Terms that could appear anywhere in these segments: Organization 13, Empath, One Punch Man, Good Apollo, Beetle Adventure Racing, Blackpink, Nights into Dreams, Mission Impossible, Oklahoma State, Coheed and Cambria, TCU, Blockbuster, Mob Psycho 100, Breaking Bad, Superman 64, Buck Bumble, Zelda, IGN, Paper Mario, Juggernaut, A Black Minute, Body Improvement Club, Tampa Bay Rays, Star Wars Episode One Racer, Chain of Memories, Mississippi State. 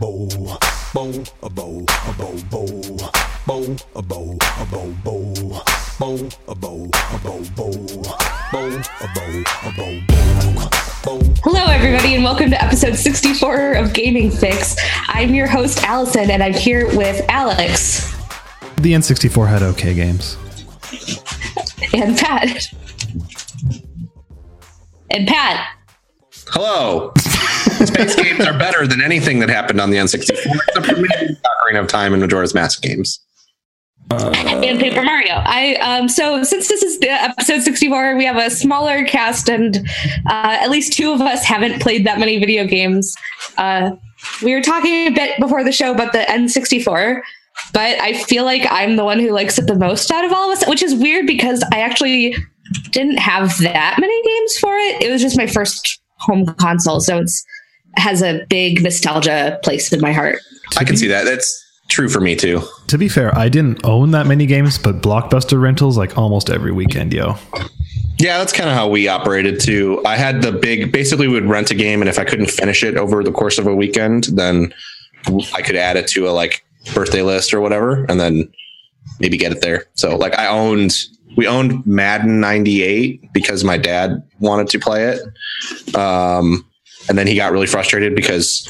Bow, bow, a bow, a bow, bow, bow, a bow, a bow, bow, bow, a bow, a bow, bow, bow, a bow, a bow, bow. Hello, everybody, and welcome to episode 64 of Gaming Fix. I'm your host, Allison, and I'm here with Alex. The N64 had okay games. And Pat. And Pat. Hello. Space games are better than anything that happened on the N64, except for maybe Ocarina of Time and Majora's Mask games. And Paper Mario. So since this is the episode 64, we have a smaller cast, and at least two of us haven't played that many video games. We were talking a bit before the show about the N64, but I feel like I'm the one who likes it the most out of all of us, which is weird because I actually didn't have that many games for it. It was just my first home console, so it's has a big nostalgia place in my heart. I can see that. That's true for me too. To be fair, I didn't own that many games, but Blockbuster rentals like almost every weekend, yo. Yeah, that's kind of how we operated too. I had the big, basically we would rent a game, and if I couldn't finish it over the course of a weekend, then I could add it to a like birthday list or whatever, and then maybe get it there. So like we owned Madden 98 because my dad wanted to play it. And then he got really frustrated because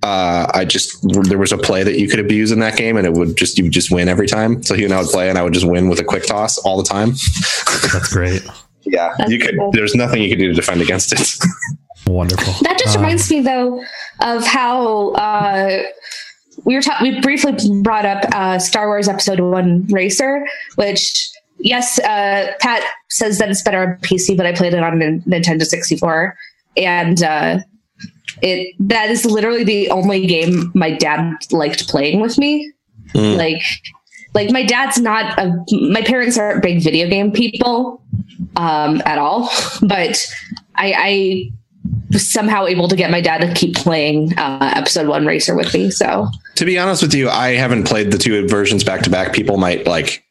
there was a play that you could abuse in that game, and it would just, you would just win every time. So he and I would play, and I would just win with a quick toss all the time. That's great. Yeah, that's cool. There's nothing you could do to defend against it. Wonderful. That just reminds me though of how we briefly brought up Star Wars Episode One Racer, which. Yes, Pat says that it's better on PC, but I played it on Nintendo 64, and that is literally the only game my dad liked playing with me. Mm. Like my dad's not my parents aren't big video game people at all, but I was somehow able to get my dad to keep playing Episode One Racer with me. So to be honest with you, I haven't played the two versions back to back. People might like.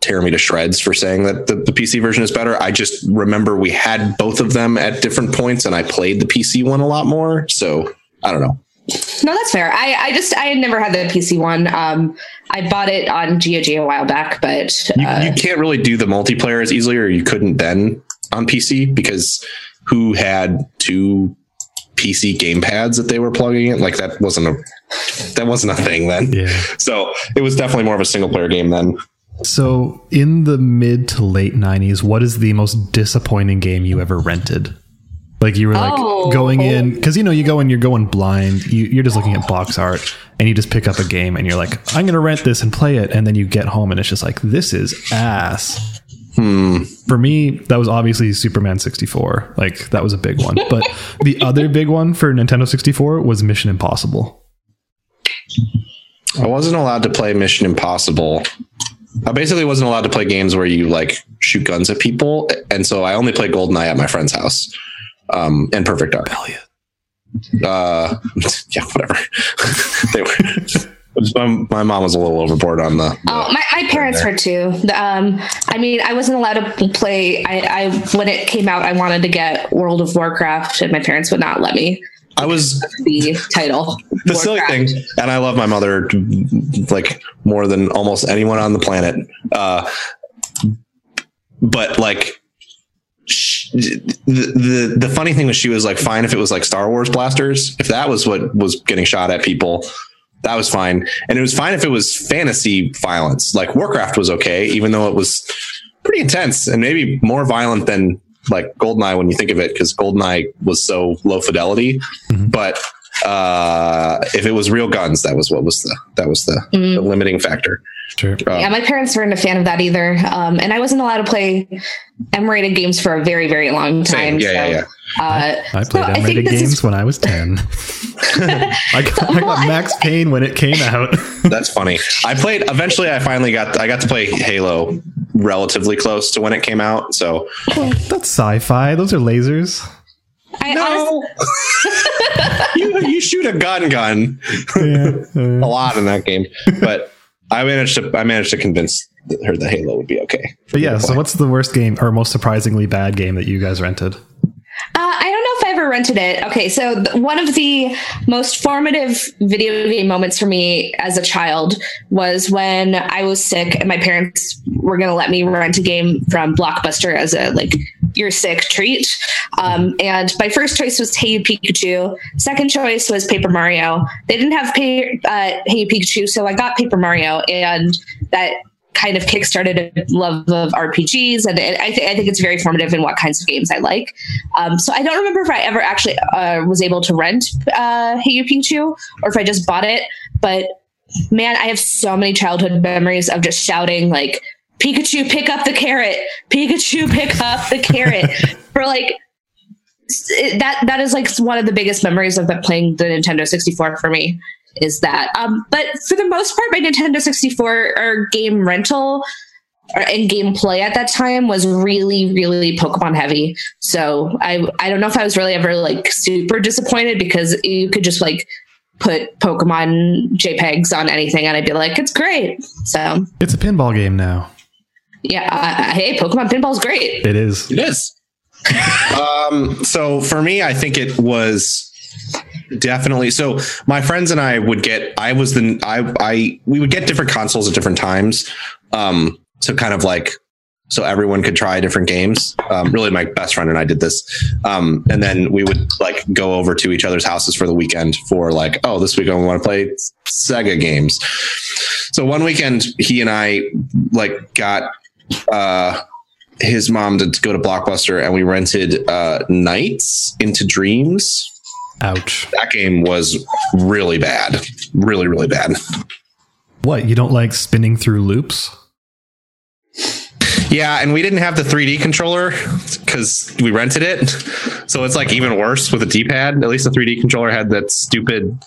Tear me to shreds for saying that the PC version is better. I just remember we had both of them at different points, and I played the PC one a lot more. So I don't know. No, that's fair. I had never had the PC one. I bought it on GOG a while back, but you can't really do the multiplayer as easily, or you couldn't then on PC, because who had two PC gamepads that they were plugging in? Like that wasn't a thing then. Yeah. So it was definitely more of a single player game then. So in the mid to late 90s, what is the most disappointing game you ever rented? Like you were like going in, because, you know, you go and you're going blind. You're just looking at box art, and you just pick up a game and you're like, I'm going to rent this and play it. And then you get home and it's just like, this is ass. For me, that was obviously Superman 64. Like that was a big one. But the other big one for Nintendo 64 was Mission Impossible. I wasn't allowed to play Mission Impossible. I basically wasn't allowed to play games where you like shoot guns at people. And so I only played GoldenEye at my friend's house and Perfect Dark. Yeah, whatever. They were, my mom was a little overboard on the... my parents were too. I wasn't allowed to play. I when it came out, I wanted to get World of Warcraft, and my parents would not let me. I was the title. The silly thing, and I love my mother like more than almost anyone on the planet. But like the funny thing was, she was like fine if it was like Star Wars blasters, if that was what was getting shot at people, that was fine, and it was fine if it was fantasy violence. Like Warcraft was okay, even though it was pretty intense and maybe more violent than. Like GoldenEye when you think of it, because GoldenEye was so low fidelity. Mm-hmm. But if it was real guns, that was what was the limiting factor. Sure. Yeah, my parents weren't a fan of that either. And I wasn't allowed to play M-rated games for a very, very long time. Same. Yeah. I played M-rated games when I was 10. I got Max Payne when it came out. That's funny. I finally got to play Halo relatively close to when it came out. So that's sci-fi. Those are lasers. You shoot a gun. A lot in that game, but I managed to convince her that Halo would be okay. But yeah, so what's the worst game or most surprisingly bad game that you guys rented? I don't know if I ever rented it. Okay, so one of the most formative video game moments for me as a child was when I was sick and my parents were going to let me rent a game from Blockbuster as a, like, you're sick treat. And my first choice was Hey, You, Pikachu. Second choice was Paper Mario. They didn't have Hey, You, Pikachu, so I got Paper Mario, and that kind of kickstarted a love of RPGs, and I think it's very formative in what kinds of games I like. So I don't remember if I ever actually was able to rent Hey You Pikachu, or if I just bought it. But man, I have so many childhood memories of just shouting like, "Pikachu, pick up the carrot! Pikachu, pick up the carrot!" For like that is like one of the biggest memories of playing the Nintendo 64 for me. Is that but for the most part my Nintendo 64 or game rental and gameplay at that time was really Pokemon heavy, so I don't know if I was really ever like super disappointed, because you could just like put Pokemon JPEGs on anything and I'd be like, it's great. So it's a pinball game now. Yeah, hey, Pokemon pinball's great. It is So for me, I think it was definitely. So my friends and I would get, we would get different consoles at different times. So kind of like, so everyone could try different games. Really my best friend and I did this. And then we would like go over to each other's houses for the weekend for like, oh, this weekend we want to play Sega games. So one weekend he and I like got, his mom to go to Blockbuster, and we rented, Nights into Dreams. Ouch. That game was really bad. Really, really bad. What? You don't like spinning through loops? Yeah, and we didn't have the 3D controller because we rented it. So it's like even worse with a D-pad. At least the 3D controller had that stupid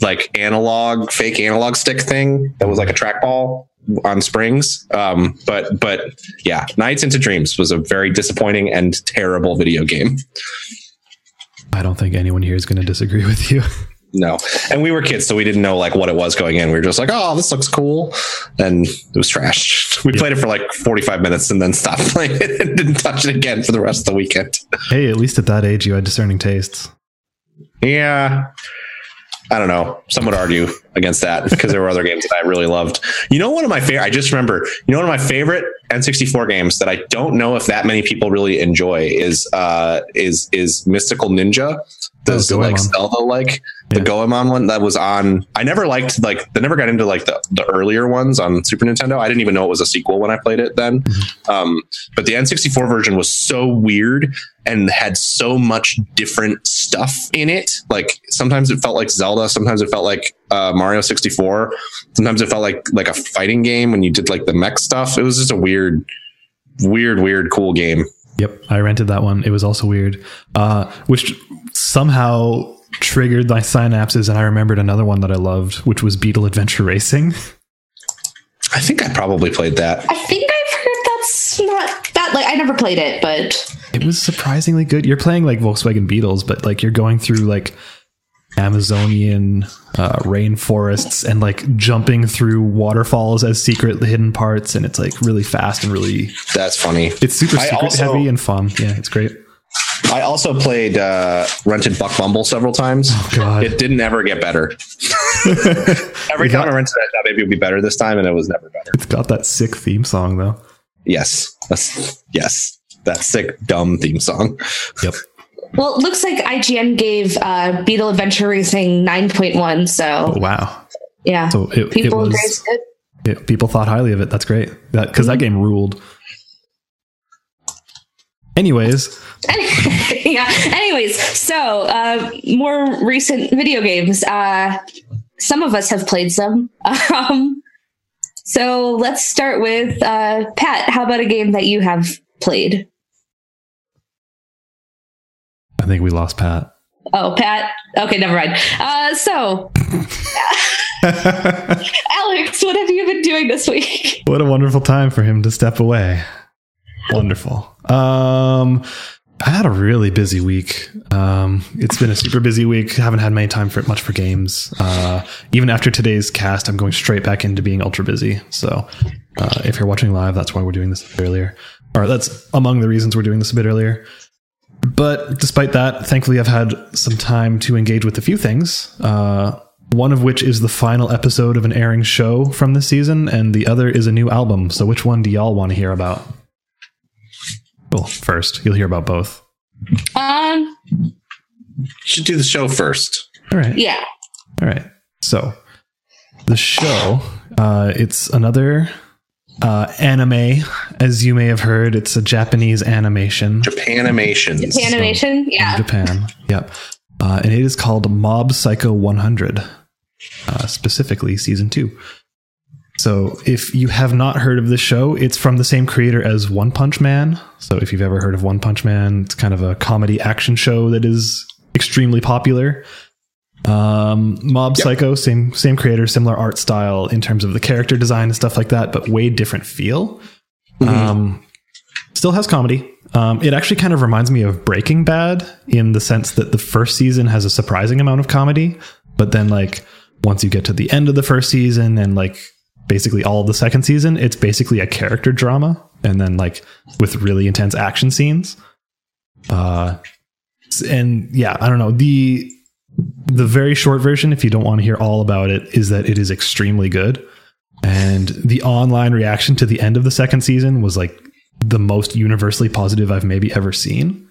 like analog, fake analog stick thing that was like a trackball on springs. But yeah, Nights into Dreams was a very disappointing and terrible video game. I don't think anyone here is going to disagree with you. No. And we were kids, so we didn't know like what it was going in. We were just like, oh, this looks cool. And it was trash. We played it for like 45 minutes and then stopped playing it and didn't touch it again for the rest of the weekend. Hey, at least at that age, you had discerning tastes. Yeah. I don't know. Some would argue against that because there were other games that I really loved. You know, one of my favorite N64 games that I don't know if that many people really enjoy is Mystical Ninja. The like Zelda, like the Goemon one that was on. I never liked I never got into like the earlier ones on Super Nintendo. I didn't even know it was a sequel when I played it then. Mm-hmm. But the N64 version was so weird and had so much different stuff in it. Like sometimes it felt like Zelda, sometimes it felt like Mario 64, sometimes it felt like a fighting game when you did like the mech stuff. It was just a weird cool game. Yep, I rented that one. It was also weird, which somehow triggered my synapses, and I remembered another one that I loved, which was Beetle Adventure Racing. I think I probably played that. I think I've heard that's not that. Like, I never played it, but it was surprisingly good. You're playing like Volkswagen Beetles, but like you're going through like Amazonian rainforests and like jumping through waterfalls as secret hidden parts, and it's like really fast and really. That's funny. It's super secret heavy and fun. Yeah, it's great. I also played rented Buck Bumble several times. Oh, God. It didn't ever get better. Every time I rented it, maybe it would be better this time, and it was never better. It's got that sick theme song though. Yes, that sick dumb theme song. Yep. Well, it looks like IGN gave Beetle Adventure Racing 9.1. So wow, yeah, so people praised it. Yeah, people thought highly of it. That's great because that game ruled. Anyways, so more recent video games. Some of us have played some. So let's start with Pat. How about a game that you have played? I think we lost Pat. Oh, Pat. Okay, never mind. So, Alex, what have you been doing this week? What a wonderful time for him to step away. Wonderful. I had a really busy week. It's been a super busy week. Haven't had many time for games. Even after today's cast, I'm going straight back into being ultra busy. So if you're watching live, that's why we're doing this a bit earlier. Or that's among the reasons we're doing this a bit earlier. But despite that, thankfully, I've had some time to engage with a few things. One of which is the final episode of an airing show from this season, and the other is a new album. So which one do y'all want to hear about? Well, first, you'll hear about both. You should do the show first. All right. Yeah. All right. So the show, it's another anime, as you may have heard. It's a Japanese animation. Japanimation. Yeah. From Japan. Yep. And it is called Mob Psycho 100, specifically Season 2. So if you have not heard of this show, it's from the same creator as One Punch Man. So if you've ever heard of One Punch Man, it's kind of a comedy action show that is extremely popular. Mob Psycho, same creator, similar art style in terms of the character design and stuff like that, but way different feel. Mm-hmm. Still has comedy. It actually kind of reminds me of Breaking Bad in the sense that the first season has a surprising amount of comedy, but then like once you get to the end of the first season and like basically all of the second season, it's basically a character drama and then like with really intense action scenes. And yeah, I don't know. The very short version, if you don't want to hear all about it, is that it is extremely good. And the online reaction to the end of the second season was like the most universally positive I've maybe ever seen.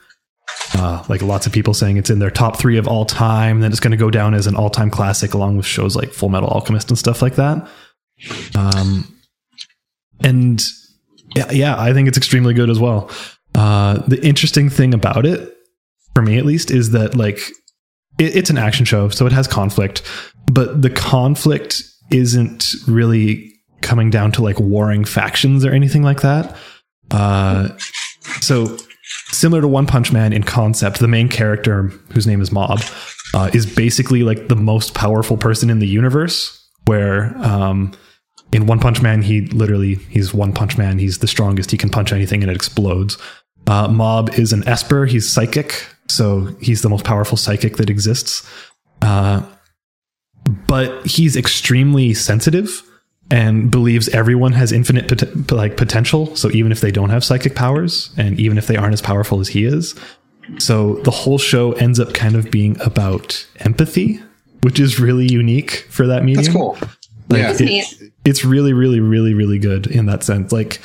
Like lots of people saying it's in their top 3 of all time, then it's going to go down as an all-time classic along with shows like Full Metal Alchemist and stuff like that. And yeah, I think it's extremely good as well. The interesting thing about it, for me at least, is that like it's an action show, so it has conflict, but the conflict isn't really coming down to like warring factions or anything like that. So similar to One Punch Man in concept, the main character, whose name is Mob, is basically like the most powerful person in the universe, where in One Punch Man, he's One Punch Man. He's the strongest. He can punch anything and it explodes. Mob is an Esper. He's psychic. So he's the most powerful psychic that exists. But he's extremely sensitive and believes everyone has infinite potential. So even if they don't have psychic powers and even if they aren't as powerful as he is. So the whole show ends up kind of being about empathy, which is really unique for that medium. That's cool. Like, yeah. It's really, really, really, really good in that sense. Like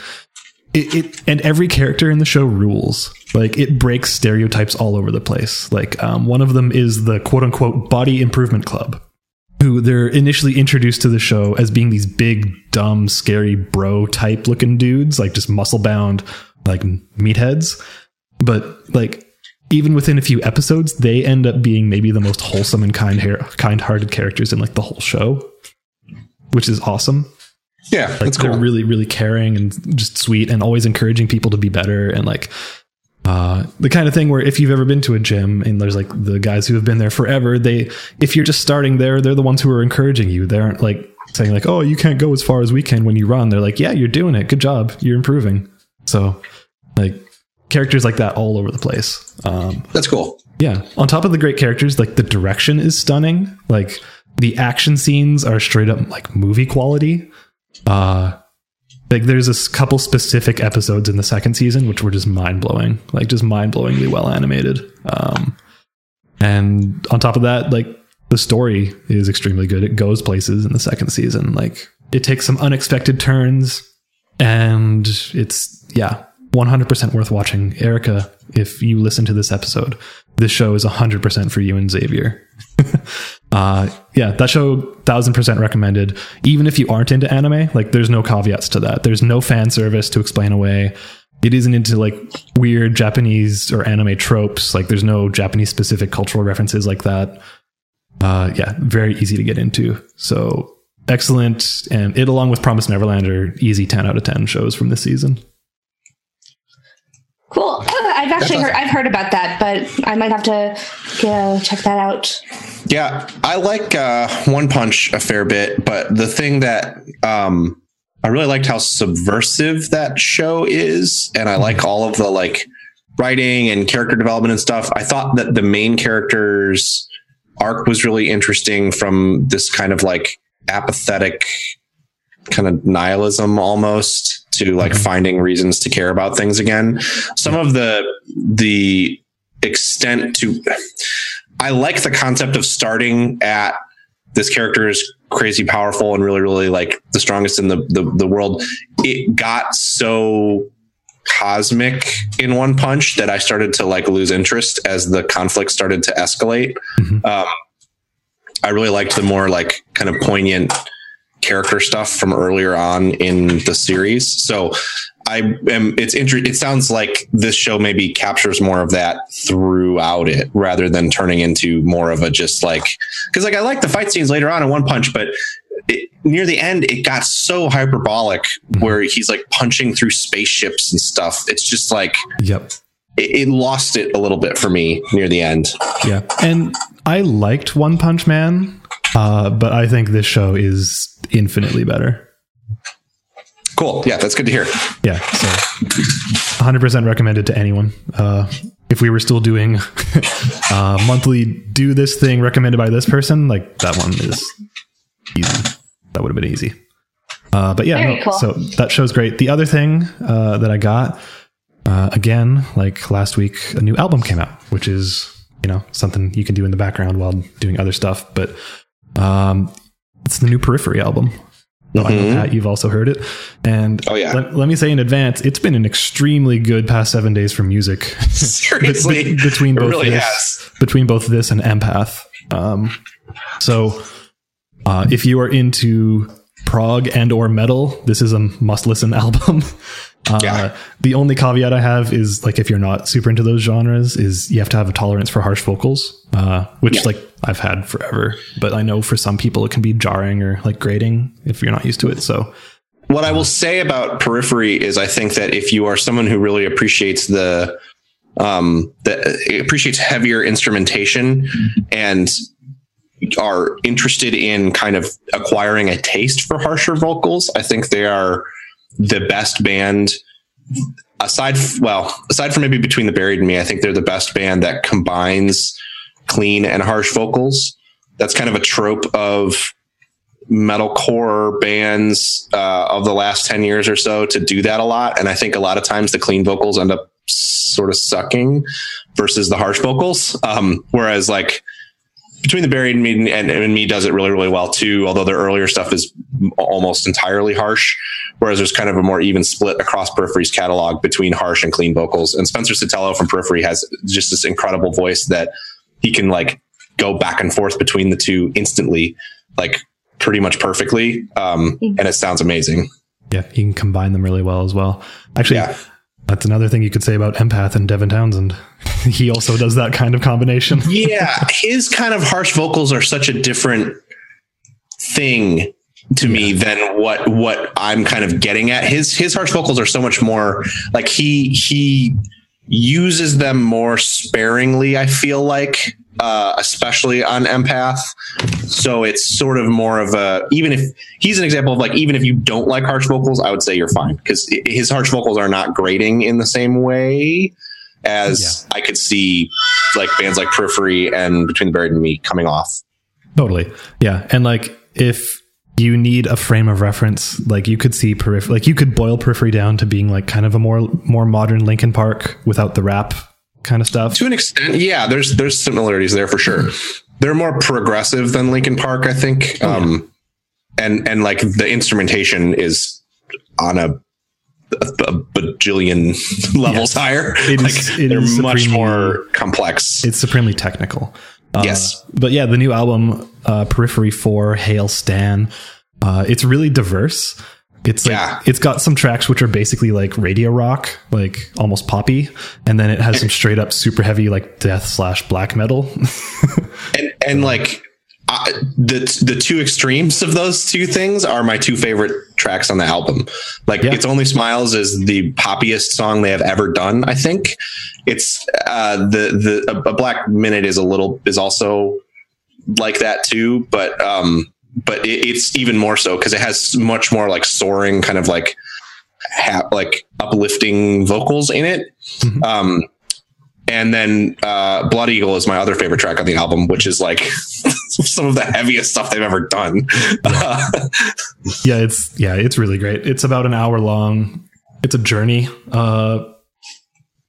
and every character in the show rules. Like it breaks stereotypes all over the place. Like one of them is the quote unquote body improvement club, who they're initially introduced to the show as being these big, dumb, scary bro type looking dudes, like just muscle bound, like meatheads. But like even within a few episodes, they end up being maybe the most wholesome and kind-hearted characters in like the whole show, which is awesome. Yeah, like, that's cool. They're really, really caring and just sweet and always encouraging people to be better. And like the kind of thing where if you've ever been to a gym and there's like the guys who have been there forever, if you're just starting there, they're the ones who are encouraging you. They aren't like saying like, oh, you can't go as far as we can when you run. They're like, yeah, you're doing it. Good job. You're improving. So like characters like that all over the place. That's cool. Yeah. On top of the great characters, like the direction is stunning. Like the action scenes are straight up like movie quality. Like there's a couple specific episodes in the second season which were just mind-blowing, like just mind-blowingly well animated. And on top of that, like the story is extremely good. It goes places in the second season. Like it takes some unexpected turns, and it's 100% worth watching. Erica, if you listen to this episode, this show is 100% for you and Xavier. That show, 1000% recommended. Even if you aren't into anime, like there's no caveats to that. There's no fan service to explain away. It isn't into like weird Japanese or anime tropes. Like there's no Japanese specific cultural references like that. Very easy to get into. So excellent. And it, along with Promised Neverland, are easy 10 out of 10 shows from this season. Cool. I've heard about that, but I might have to go check that out. Yeah, I like One Punch a fair bit, but the thing that I really liked how subversive that show is, and I like all of the like writing and character development and stuff. I thought that the main character's arc was really interesting, from this kind of like apathetic kind of nihilism almost, to like finding reasons to care about things again. Some of the extent to, I like the concept of starting at this character is crazy powerful and really, really like the strongest in the world. It got so cosmic in One Punch that I started to like lose interest as the conflict started to escalate. Mm-hmm. I really liked the more like kind of poignant character stuff from earlier on in the series. So I am, it sounds like this show maybe captures more of that throughout it rather than turning into more of a just like, because like I like the fight scenes later on in One Punch, but it, near the end it got so hyperbolic where he's like punching through spaceships and stuff. It's just like, yep, it lost it a little bit for me near the end. Yeah, and I liked One Punch Man, but I think this show is infinitely better. Cool. Yeah, that's good to hear. Yeah, so 100% recommended to anyone. If we were still doing monthly do this thing recommended by this person, like that one is easy. That would have been easy. But yeah, no, cool. So that show's great. The other thing that I got, again, like last week, a new album came out, which is, you know, something you can do in the background while doing other stuff. But it's the new Periphery album. Mm-hmm. I know, Pat, you've also heard it. And oh, yeah. let me say in advance, it's been an extremely good past 7 days for music. Seriously. Between both this and Empath. So if you are into prog and or metal, this is a must listen album. The only caveat I have is like, if you're not super into those genres, is you have to have a tolerance for harsh vocals, which like I've had forever, but I know for some people it can be jarring or like grating if you're not used to it. So what I will say about Periphery is I think that if you are someone who really appreciates appreciates heavier instrumentation and are interested in kind of acquiring a taste for harsher vocals, I think they are the best band aside from maybe Between the Buried and Me. I think they're the best band that combines clean and harsh vocals. That's kind of a trope of metalcore bands of the last 10 years or so to do that a lot. And I think a lot of times the clean vocals end up sort of sucking versus the harsh vocals. Whereas like Between the Buried and Me does it really, really well too, although their earlier stuff is almost entirely harsh, whereas there's kind of a more even split across Periphery's catalog between harsh and clean vocals. And Spencer Sotelo from Periphery has just this incredible voice that he can like go back and forth between the two instantly, like pretty much perfectly. And it sounds amazing. Yeah, you can combine them really well as well. Actually, yeah. That's another thing you could say about Empath and Devin Townsend. He also does that kind of combination. Yeah, his kind of harsh vocals are such a different thing to me than what I'm kind of getting at. His harsh vocals are so much more like he uses them more sparingly, I feel like, especially on Empath. So it's sort of more of a, even if he's an example of like, even if you don't like harsh vocals, I would say you're fine, because his harsh vocals are not grating in the same way as I could see like bands like Periphery and Between the Buried and Me coming off. Totally. Yeah. And like, if you need a frame of reference, like you could see Periphery, like you could boil Periphery down to being like kind of a more modern Linkin Park without the rap kind of stuff. To an extent. Yeah. There's similarities there for sure. They're more progressive than Linkin Park, I think. And like the instrumentation is on a bajillion levels higher. It is much more complex. It's supremely technical. Yes. But yeah, the new album, Periphery 4, Hail Stan, it's really diverse. It's like, it's got some tracks which are basically like radio rock, like almost poppy. And then it has some straight up super heavy, like death / black metal. and like the two extremes of those two things are my two favorite tracks on the album. Like It's Only Smiles is the poppiest song they have ever done. I think it's a Black Minute is also like that too. But it's even more so because it has much more like soaring kind of like uplifting vocals in it. Mm-hmm. And then Blood Eagle is my other favorite track on the album, which is like some of the heaviest stuff they've ever done. It's really great. It's about an hour long. It's a journey.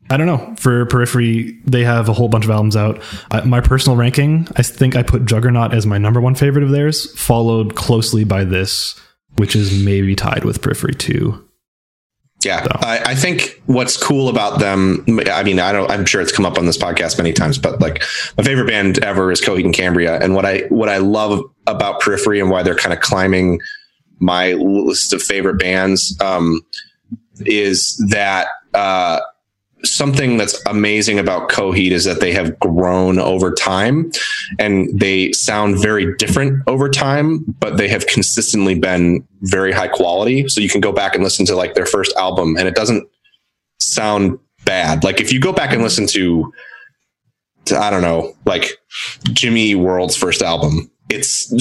I don't know. For Periphery, they have a whole bunch of albums out. My personal ranking, I think I put Juggernaut as my number one favorite of theirs, followed closely by this, which is maybe tied with Periphery 2. Yeah, so. I think what's cool about them, I mean, I'm sure it's come up on this podcast many times, but like my favorite band ever is Coheed and Cambria. And what I love about Periphery and why they're kind of climbing my list of favorite bands is that something that's amazing about Coheed is that they have grown over time and they sound very different over time, but they have consistently been very high quality. So you can go back and listen to like their first album and it doesn't sound bad. Like if you go back and listen to I don't know, like Jimmy Eat World's first album, it's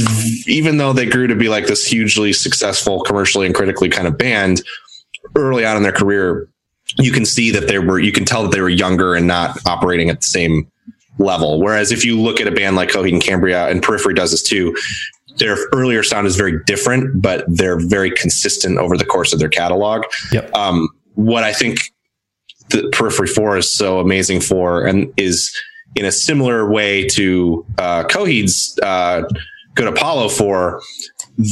even though they grew to be like this hugely successful commercially and critically kind of band early on in their career, you can see that you can tell that they were younger and not operating at the same level. Whereas if you look at a band like Coheed and Cambria, and Periphery does this too, their earlier sound is very different, but they're very consistent over the course of their catalog. Yep. What I think the Periphery 4 is so amazing for, and is in a similar way to Coheed's Good Apollo 4,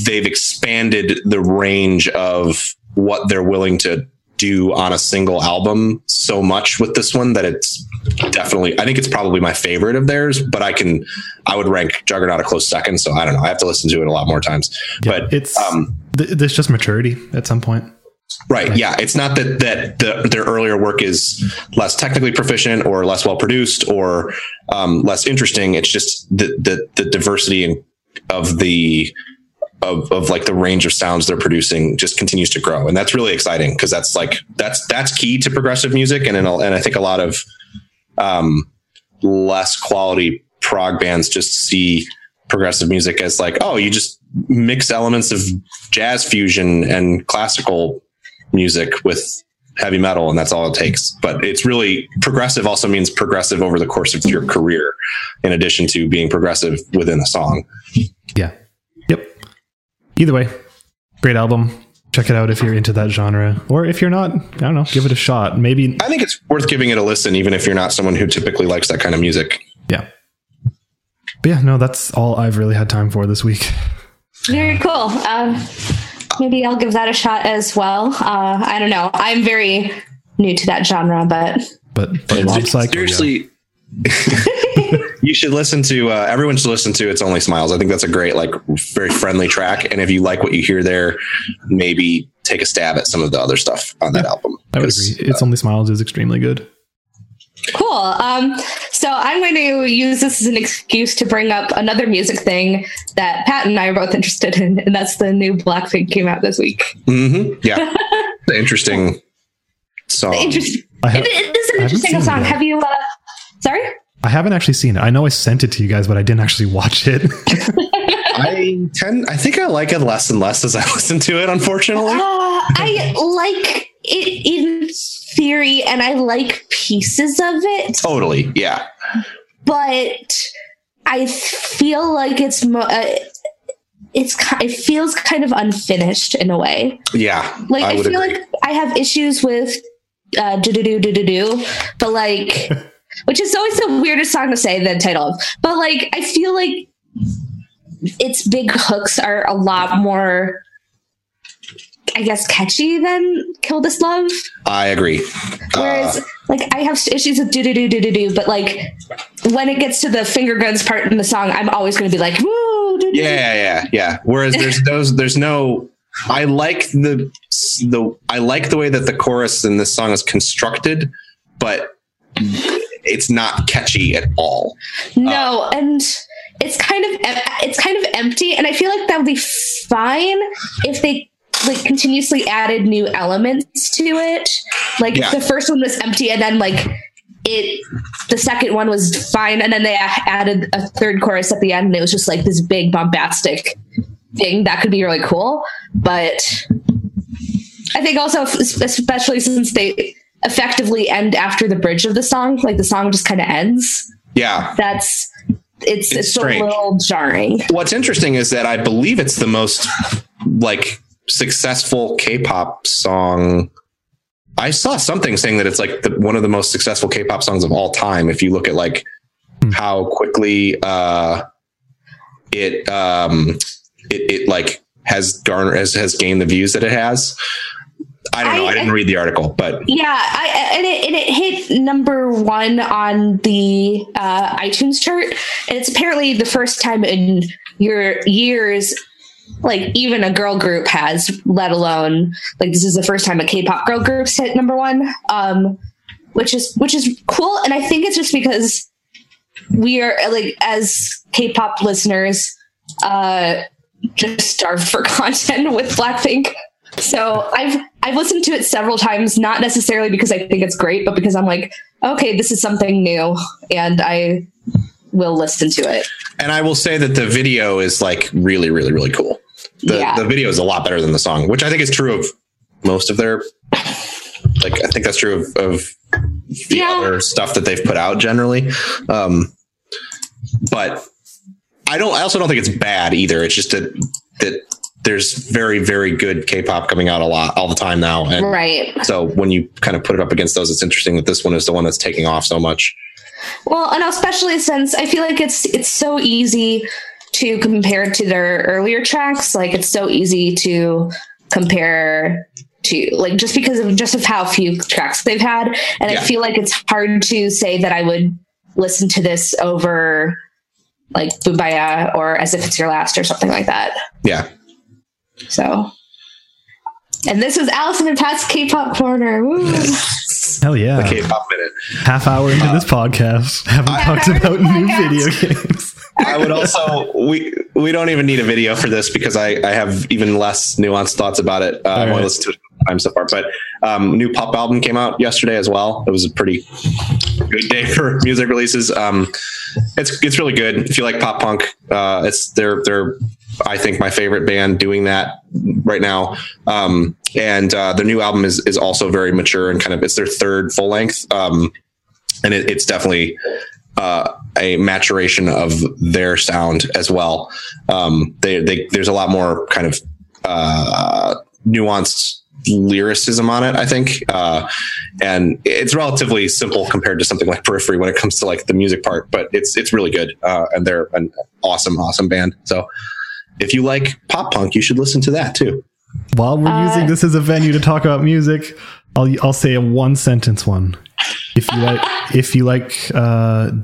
they've expanded the range of what they're willing to do on a single album so much with this one that it's definitely, I think it's probably my favorite of theirs, but I would rank Juggernaut a close second. So I don't know. I have to listen to it a lot more times, yeah, but it's, there's just maturity at some point. Right. Yeah. It's not that their earlier work is less technically proficient or less well-produced or less interesting. It's just the diversity of like the range of sounds they're producing just continues to grow. And that's really exciting because that's key to progressive music. And I think a lot of less quality prog bands just see progressive music as like, oh, you just mix elements of jazz fusion and classical music with heavy metal. And that's all it takes. But it's really progressive also means progressive over the course of your career, in addition to being progressive within a song. Yeah. Either way, great album. Check it out if you're into that genre, or if you're not, I don't know, give it a shot. Maybe I think it's worth giving it a listen, even if you're not someone who typically likes that kind of music. Yeah. But yeah, no, that's all I've really had time for this week. Very cool. Maybe I'll give that a shot as well. I don't know. I'm very new to that genre, but seriously, you should listen to everyone should listen to It's Only Smiles. I think that's a great, like, very friendly track, and if you like what you hear there, maybe take a stab at some of the other stuff on that album. I would agree. It's Only Smiles is extremely good. Cool. So I'm going to use this as an excuse to bring up another music thing that Pat and I are both interested in, and that's the new Blackpink came out this week. Mm-hmm. Yeah. The interesting song. It is an interesting song. That. Have you sorry? I haven't actually seen it. I know I sent it to you guys, but I didn't actually watch it. I think I like it less and less as I listen to it, unfortunately. I like it in theory, and I like pieces of it. Totally, yeah. But I feel like it feels kind of unfinished in a way. Yeah, like I feel agree. Like I have issues with do, but like. Which is always the weirdest song to say the title of. But, like, I feel like its big hooks are a lot more, I guess, catchy than Kill This Love. I agree. Whereas, like, I have issues with do-do-do-do-do-do, but, like, when it gets to the finger guns part in the song, I'm always going to be like, woo, do-do. Yeah. Whereas there's no... I like the way that the chorus in this song is constructed, but... it's not catchy at all. No, and it's kind of empty, and I feel like that would be fine if they like continuously added new elements to it. Like if the first one was empty, and then like the second one was fine, and then they added a third chorus at the end, and it was just like this big bombastic thing that could be really cool. But I think also, especially since they effectively end after the bridge of the song, like the song just kind of ends. Yeah, that's it's a little jarring. What's interesting is that I believe it's the most like successful K-pop song I saw something saying that it's like one of the most successful K-pop songs of all time. If you look at like how quickly it like has garnered, has gained the views that it has. I don't know. I didn't read the article, but yeah, it hit number one on the iTunes chart, and it's apparently the first time in years, like even a girl group has, let alone like this is the first time a K-pop girl group's hit number one, which is cool. And I think it's just because we are like, as K-pop listeners, just starved for content with Blackpink. So I've listened to it several times, not necessarily because I think it's great, but because I'm like, okay, this is something new and I will listen to it. And I will say that the video is like really, really, really cool. The video is a lot better than the song, which I think is true of most of their, like, I think that's true of the other stuff that they've put out generally. But I also don't think it's bad either. It's just that there's very, very good K-pop coming out all the time now. And right. So when you kind of put it up against those, it's interesting that this one is the one that's taking off so much. Well, and especially since I feel like it's so easy to compare to their earlier tracks. Like it's so easy to compare to, like, just because of how few tracks they've had. And I feel like it's hard to say that I would listen to this over like Bubaya or As If It's Your Last or something like that. Yeah. So, and this was Allison and Pat's K-pop corner. Woo. Hell yeah! The K-pop minute. Half hour into this podcast, haven't talked about new video games. I would also we don't even need a video for this because I have even less nuanced thoughts about it. I've only listened to it a couple times so far, but new pop album came out yesterday as well. It was a pretty good day for music releases. It's really good if you like pop punk. It's they're I think my favorite band doing that right now. And their new album is also very mature and kind of, it's their third full length. And it's definitely, a maturation of their sound as well. There's a lot more kind of, nuanced lyricism on it, I think. And it's relatively simple compared to something like Periphery when it comes to like the music part, but it's really good. And they're an awesome, awesome band. So, if you like pop punk, you should listen to that too. While we're using this as a venue to talk about music, I'll say a one sentence one. If you like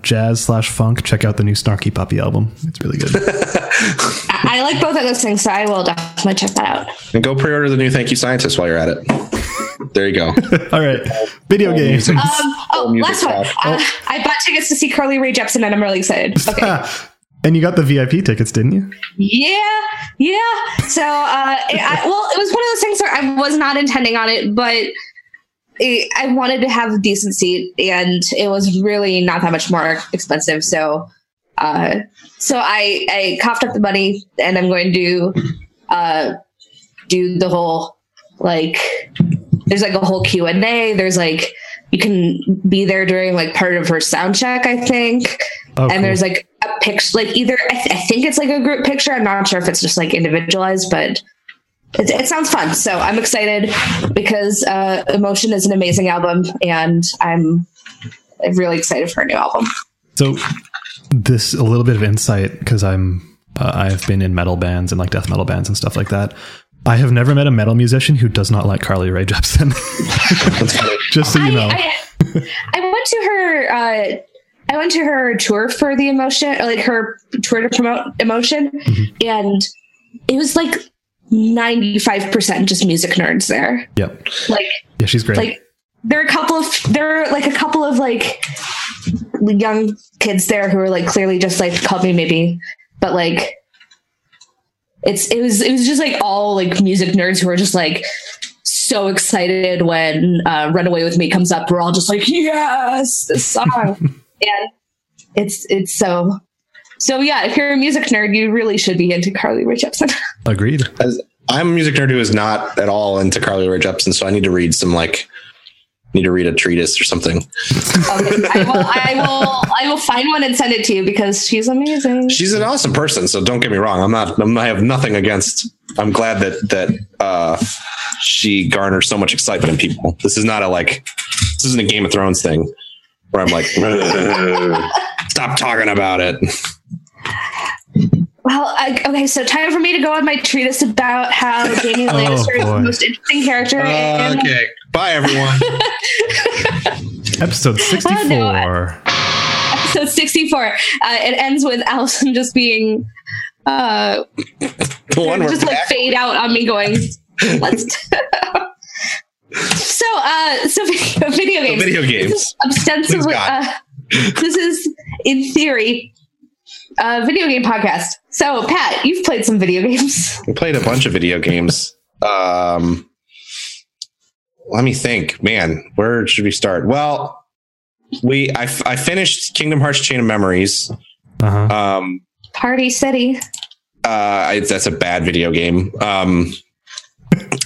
jazz/funk, check out the new Snarky Puppy album. It's really good. I like both of those things, so I will definitely check that out. And go pre-order the new Thank You Scientist while you're at it. There you go. All right, video games. Last one. I bought tickets to see Carly Rae Jepsen, and I'm really excited. Okay. And you got the VIP tickets, didn't you? Yeah. So, it was one of those things where I was not intending on it, but I wanted to have a decent seat, and it was really not that much more expensive. So, I coughed up the money, and I'm going to do the whole like. There's like a whole Q&A. There's like you can be there during like part of her sound check, I think. Oh, and cool. There's like a picture, like either, I think it's like a group picture. I'm not sure if it's just like individualized, but it sounds fun. So I'm excited because Emotion is an amazing album, and I'm really excited for a new album. So this, a little bit of insight, because I've been in metal bands and like death metal bands and stuff like that. I have never met a metal musician who does not like Carly Rae Jepsen. Just so you know. I went to her tour for the Emotion, like her tour to promote Emotion. Mm-hmm. And it was like 95% just music nerds there. Yep. Like, yeah, she's great. Like there are a couple of like young kids there who are like clearly just like called me maybe, but like it was just like all like music nerds who are just like so excited when Runaway With Me comes up. We're all just like, yes, this song. And it's so yeah, if you're a music nerd, you really should be into Carly Rae Jepsen. Agreed. I'm a music nerd who is not at all into Carly Rae Jepsen, so I need to read a treatise or something. Okay, I will find one and send it to you because she's amazing. She's an awesome person, so don't get me wrong. I have nothing against. I'm glad that she garners so much excitement in people. This is not a like, this isn't a Game of Thrones thing where I'm like, stop talking about it. Well, okay, so time for me to go on my treatise about how Jamie Lannister is the most interesting character. Okay, bye everyone. Episode 64. Oh, no. Episode 64. It ends with Allison just being the one just like fade out on me going. Let's. So video games. Video games. This is ostensibly, this is in theory a video game podcast. So Pat, you've played some video games. I played a bunch of video games. Let me think, man, where should we start? Well, I finished Kingdom Hearts Chain of Memories. Uh-huh. Party City. That's a bad video game.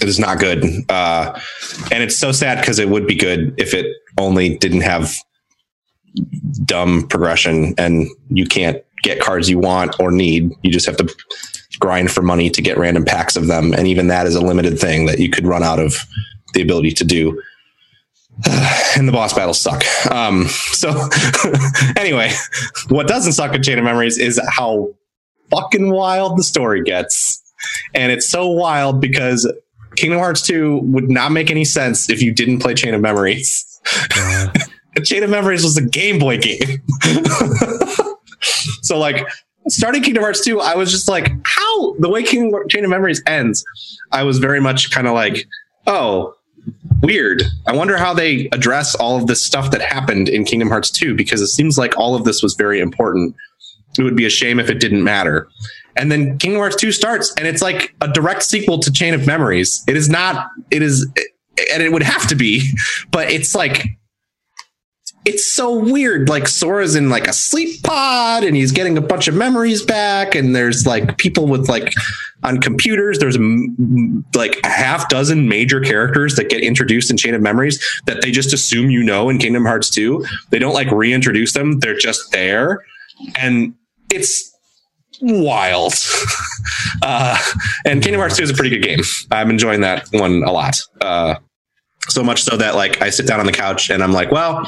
It is not good. And it's so sad because it would be good if it only didn't have dumb progression and you can't get cards you want or need. You just have to grind for money to get random packs of them. And even that is a limited thing that you could run out of the ability to do. And the boss battles suck. Anyway, what doesn't suck at Chain of Memories is how fucking wild the story gets. And it's so wild because Kingdom Hearts 2 would not make any sense if you didn't play Chain of Memories. Chain of Memories was a Game Boy game. So like starting Kingdom Hearts 2, I was just like, how? The way Chain of Memories ends, I was very much kind of like, oh, weird. I wonder how they address all of this stuff that happened in Kingdom Hearts 2, because it seems like all of this was very important. It would be a shame if it didn't matter. And then Kingdom Hearts 2 starts, and it's like a direct sequel to Chain of Memories. It is not, it is, and it would have to be, but it's like, it's so weird. Like Sora's in like a sleep pod and he's getting a bunch of memories back. And there's like people with like on computers, there's like a half dozen major characters that get introduced in Chain of Memories that they just assume, you know, in Kingdom Hearts 2, they don't like reintroduce them. They're just there. And it's wild. And Kingdom Hearts 2 is a pretty good game. I'm enjoying that one a lot. So much so that like I sit down on the couch and I'm like, well,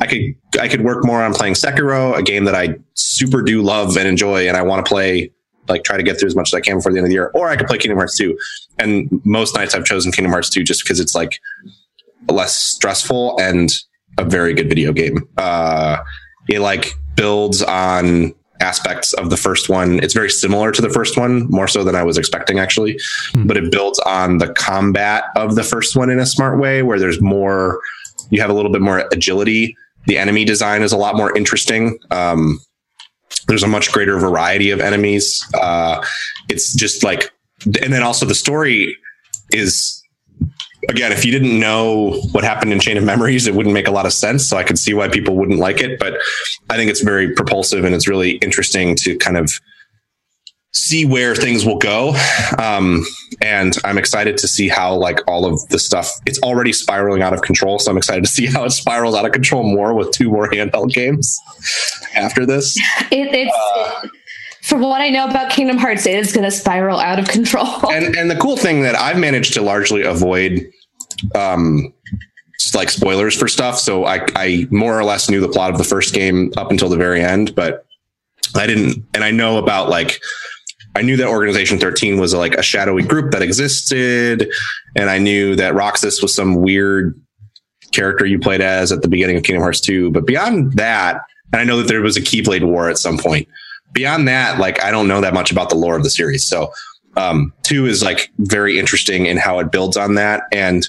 I could work more on playing Sekiro, a game that I super do love and enjoy. And I want to play, like try to get through as much as I can before the end of the year, or I could play Kingdom Hearts 2. And most nights I've chosen Kingdom Hearts 2 just because it's like less stressful and a very good video game. It like builds on aspects of the first one. It's very similar to the first one, more so than I was expecting actually, but it builds on the combat of the first one in a smart way where there's more, you have a little bit more agility. The enemy design is a lot more interesting. There's a much greater variety of enemies. It's just like, and then also the story is, again, if you didn't know what happened in Chain of Memories, it wouldn't make a lot of sense. So I could see why people wouldn't like it, but I think it's very propulsive and it's really interesting to kind of see where things will go. And I'm excited to see how like all of the stuff, it's already spiraling out of control. So I'm excited to see how it spirals out of control more with two more handheld games after this. From what I know about Kingdom Hearts, it is going to spiral out of control. And the cool thing that I've managed to largely avoid, like spoilers for stuff. So I more or less knew the plot of the first game up until the very end, but I didn't. And I know about like, I knew that Organization 13 was like a shadowy group that existed. And I knew that Roxas was some weird character you played as at the beginning of Kingdom Hearts 2. But beyond that, and I know that there was a Keyblade War at some point. Beyond that, like, I don't know that much about the lore of the series. So, 2 is like very interesting in how it builds on that. And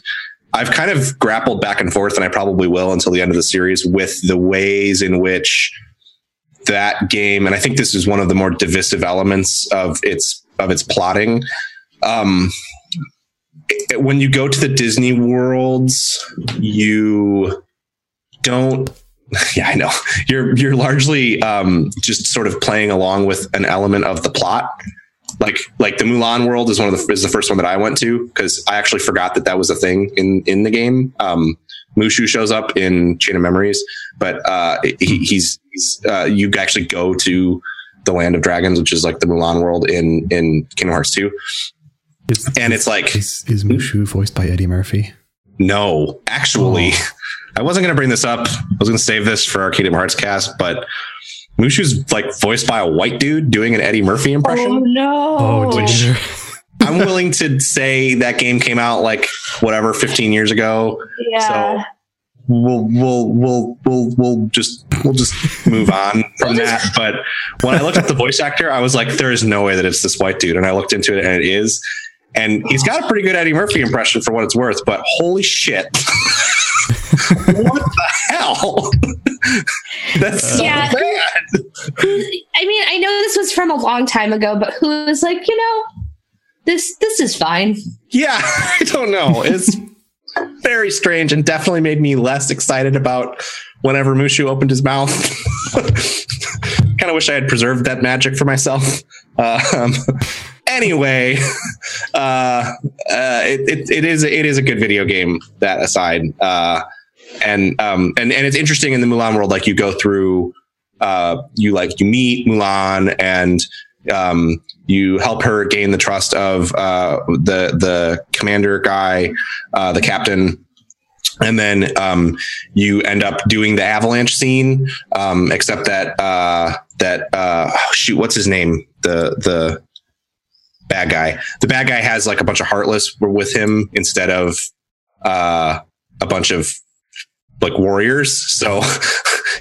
I've kind of grappled back and forth, and I probably will until the end of the series, with the ways in which that game, and I think this is one of the more divisive elements of its plotting. When you go to the Disney worlds, you don't, yeah, I know you're largely just sort of playing along with an element of the plot. Like the Mulan world is the first one that I went to, because I actually forgot that was a thing in the game. Mushu shows up in Chain of Memories, but he's you actually go to the Land of Dragons, which is like the Mulan world in Kingdom Hearts 2. Is Mushu voiced by Eddie Murphy? No, actually, I wasn't going to bring this up. I was going to save this for our Kingdom Hearts cast, but Mushu's like voiced by a white dude doing an Eddie Murphy impression. Oh no! Oh, which I'm willing to say that game came out like whatever 15 years ago. Yeah. So we'll just move on from that. But when I looked at the voice actor, I was like, there is no way that it's this white dude. And I looked into it, and it is. And he's got a pretty good Eddie Murphy impression for what it's worth, but holy shit. What the hell? That's so bad. I mean, I know this was from a long time ago, but who was like, you know, this is fine. Yeah, I don't know. It's very strange and definitely made me less excited about whenever Mushu opened his mouth. Kind of wish I had preserved that magic for myself. Anyway, it is a good video game, that aside. And it's interesting in the Mulan world, like you go through, you meet Mulan and, you help her gain the trust of, the commander guy, the captain. And then, you end up doing the avalanche scene, except that, what's his name? The bad guy. The bad guy has like a bunch of heartless with him instead of a bunch of like warriors. So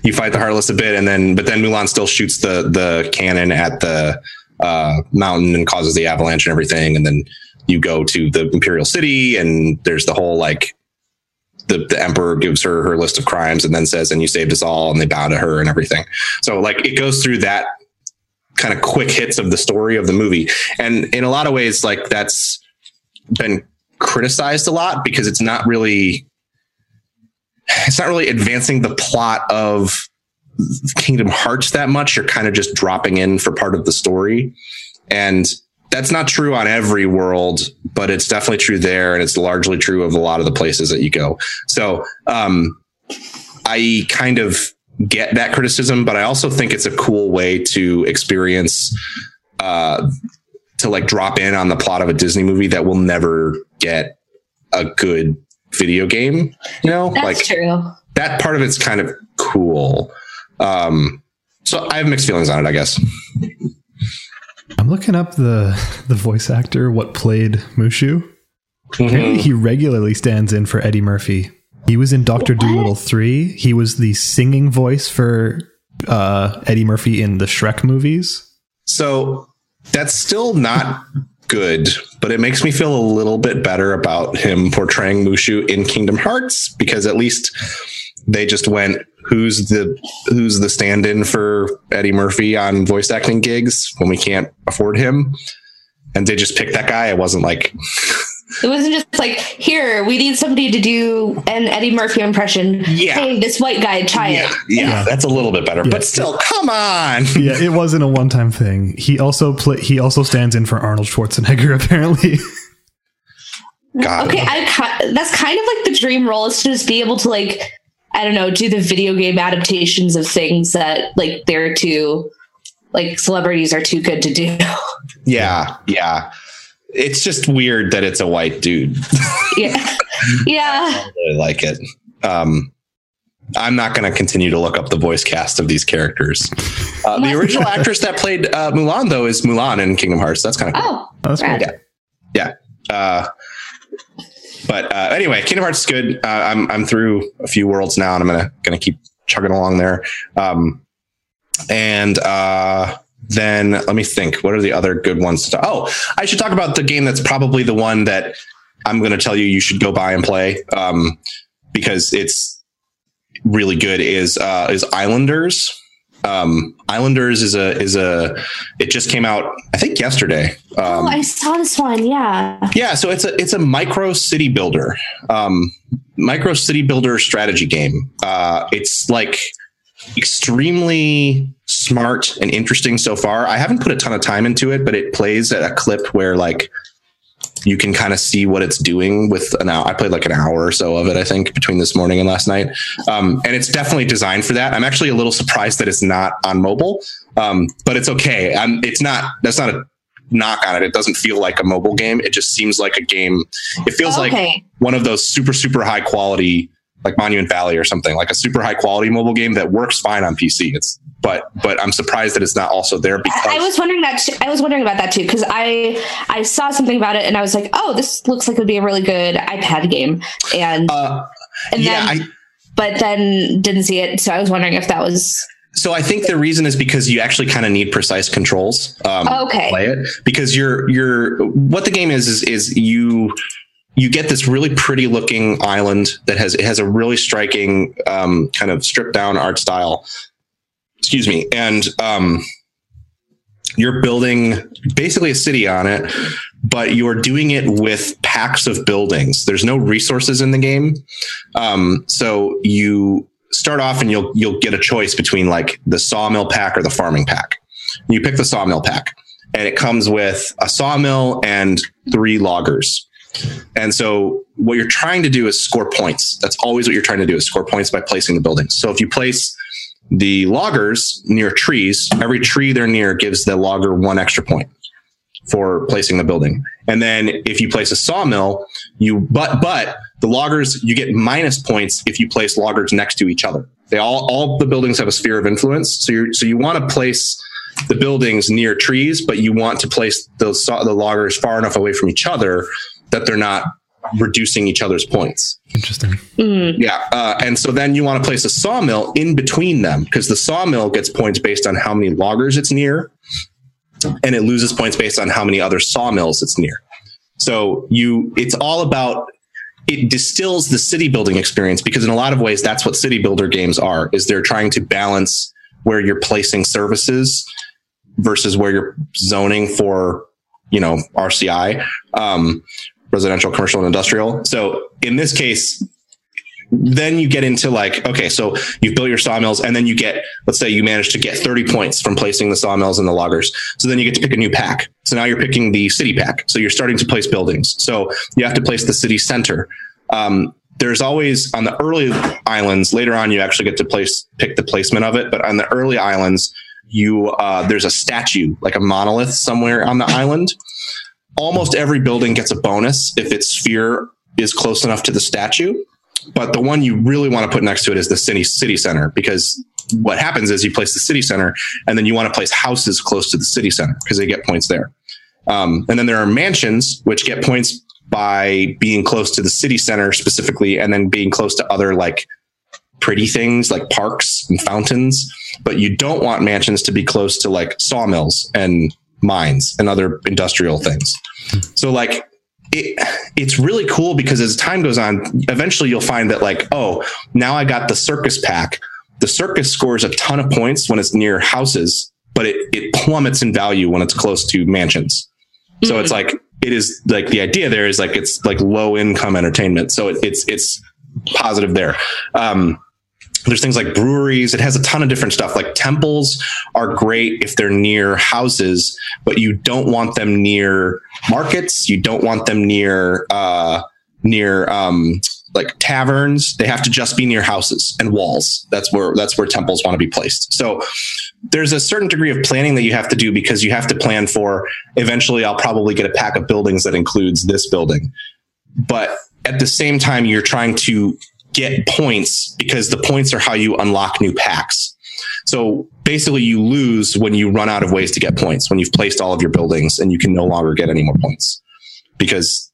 you fight the heartless a bit, but then Mulan still shoots the cannon at the mountain and causes the avalanche and everything. And then you go to the Imperial City, and there's the whole like the emperor gives her list of crimes and then says, "And you saved us all," and they bow to her and everything. So like it goes through that kind of quick hits of the story of the movie. And in a lot of ways, like that's been criticized a lot because it's not really advancing the plot of Kingdom Hearts that much. You're kind of just dropping in for part of the story. And that's not true on every world, but it's definitely true there. And it's largely true of a lot of the places that you go. So I kind of get that criticism, but I also think it's a cool way to experience, to like drop in on the plot of a Disney movie that will never get a good video game, you know? That's like true. That part of it's kind of cool. So I have mixed feelings on it, I guess. I'm looking up the voice actor, what played Mushu. Mm-hmm. Apparently he regularly stands in for Eddie Murphy. He was in Dr. Dolittle 3. He was the singing voice for Eddie Murphy in the Shrek movies. So that's still not good, but it makes me feel a little bit better about him portraying Mushu in Kingdom Hearts, because at least they just went, who's the stand-in for Eddie Murphy on voice acting gigs when we can't afford him? And they just picked that guy. It wasn't like... It wasn't just like, here, we need somebody to do an Eddie Murphy impression. Yeah. Hey, this white guy, try it. Yeah, that's a little bit better, but still, come on. Yeah, it wasn't a one-time thing. He also stands in for Arnold Schwarzenegger, apparently. God. Okay, that's kind of like the dream role, is to just be able to, like, I don't know, do the video game adaptations of things that, like, they're too, like, celebrities are too good to do. Yeah, yeah. It's just weird that it's a white dude. Yeah. Yeah. I really like it. I'm not going to continue to look up the voice cast of these characters. The original actress that played Mulan, though, is Mulan in Kingdom Hearts. That's kind of cool. Oh, that's cool. Yeah. Yeah. But anyway, Kingdom Hearts is good. I'm through a few worlds now, and I'm going to keep chugging along there. Then let me think, what are the other good ones to talk? Oh, I should talk about the game that's probably the one that I'm going to tell you should go buy and play, because it's really good, is Islanders. Islanders is a it just came out, I think, yesterday. I saw this one. Yeah. So it's a micro city builder, strategy game. It's like extremely smart and interesting so far. I haven't put a ton of time into it, but it plays at a clip where like you can kind of see what it's doing with an hour. I played like an hour or so of it, I think, between this morning and last night. And it's definitely designed for that. I'm actually a little surprised that it's not on mobile, but it's okay. That's not a knock on it. It doesn't feel like a mobile game. It just seems like a game. It feels like one of those super, super high quality, like Monument Valley or something, like a super high quality mobile game that works fine on PC. It's, but I'm surprised that it's not also there. Because I was wondering that too. I was wondering about that too. Cause I saw something about it and I was like, oh, this looks like it would be a really good iPad game. And yeah, but then didn't see it. So I was wondering if that was, so I think the reason is because you actually kind of need precise controls to play it, because you're what the game is you get this really pretty looking island that has a really striking kind of stripped down art style. Excuse me. And you're building basically a city on it, but you're doing it with packs of buildings. There's no resources in the game. So you start off and you'll get a choice between like the sawmill pack or the farming pack. You pick the sawmill pack and it comes with a sawmill and 3 loggers. And so what you're trying to do is score points. That's always what you're trying to do, is score points by placing the buildings. So if you place the loggers near trees, every tree they're near gives the logger 1 extra point for placing the building. And then if you place a sawmill, but the loggers, you get minus points if you place loggers next to each other. They all the buildings have a sphere of influence. So you want to place the buildings near trees, but you want to place the loggers far enough away from each other that they're not reducing each other's points. Interesting. Mm. Yeah. And so then you want to place a sawmill in between them, because the sawmill gets points based on how many loggers it's near, and it loses points based on how many other sawmills it's near. So it's all about, it distills the city building experience, because in a lot of ways, that's what city builder games are, is they're trying to balance where you're placing services versus where you're zoning for, RCI, residential, commercial, and industrial. So in this case, then you get into like, okay, so you've built your sawmills, and then you get, let's say you manage to get 30 points from placing the sawmills and the loggers. So then you get to pick a new pack. So now you're picking the city pack. So you're starting to place buildings. So you have to place the city center. There's always on the early islands, later on, you actually get to pick the placement of it. But on the early islands, there's a statue, like a monolith somewhere on the island. Almost every building gets a bonus if its sphere is close enough to the statue. But the one you really want to put next to it is the city center, because what happens is you place the city center and then you want to place houses close to the city center because they get points there. And then there are mansions, which get points by being close to the city center specifically, and then being close to other like pretty things like parks and fountains. But you don't want mansions to be close to like sawmills and mines and other industrial things. So like it's really cool, because as time goes on, eventually you'll find that like, oh, now I got the circus pack. The circus scores a ton of points when it's near houses, but it plummets in value when it's close to mansions. So It's like, it is like, the idea there is like, it's like low income entertainment. So it's positive there. There's things like breweries. It has a ton of different stuff. Like temples are great if they're near houses, but you don't want them near markets. You don't want them near like taverns. They have to just be near houses and walls. That's where temples want to be placed. So there's a certain degree of planning that you have to do, because you have to plan for, eventually I'll probably get a pack of buildings that includes this building. But at the same time, you're trying to get points, because the points are how you unlock new packs. So basically you lose when you run out of ways to get points, when you've placed all of your buildings and you can no longer get any more points because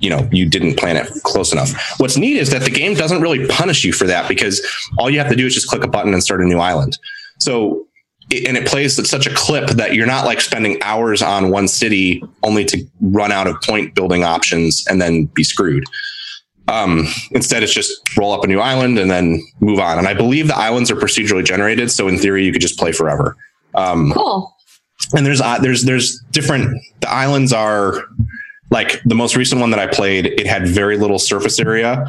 you didn't plan it close enough. What's neat is that the game doesn't really punish you for that, because all you have to do is just click a button and start a new island. So, and it plays at such a clip that you're not like spending hours on one city only to run out of point building options and then be screwed. Instead, it's just roll up a new island and then move on. And I believe the islands are procedurally generated, so in theory, you could just play forever. Cool. And there's different. The islands are like the most recent one that I played. It had very little surface area,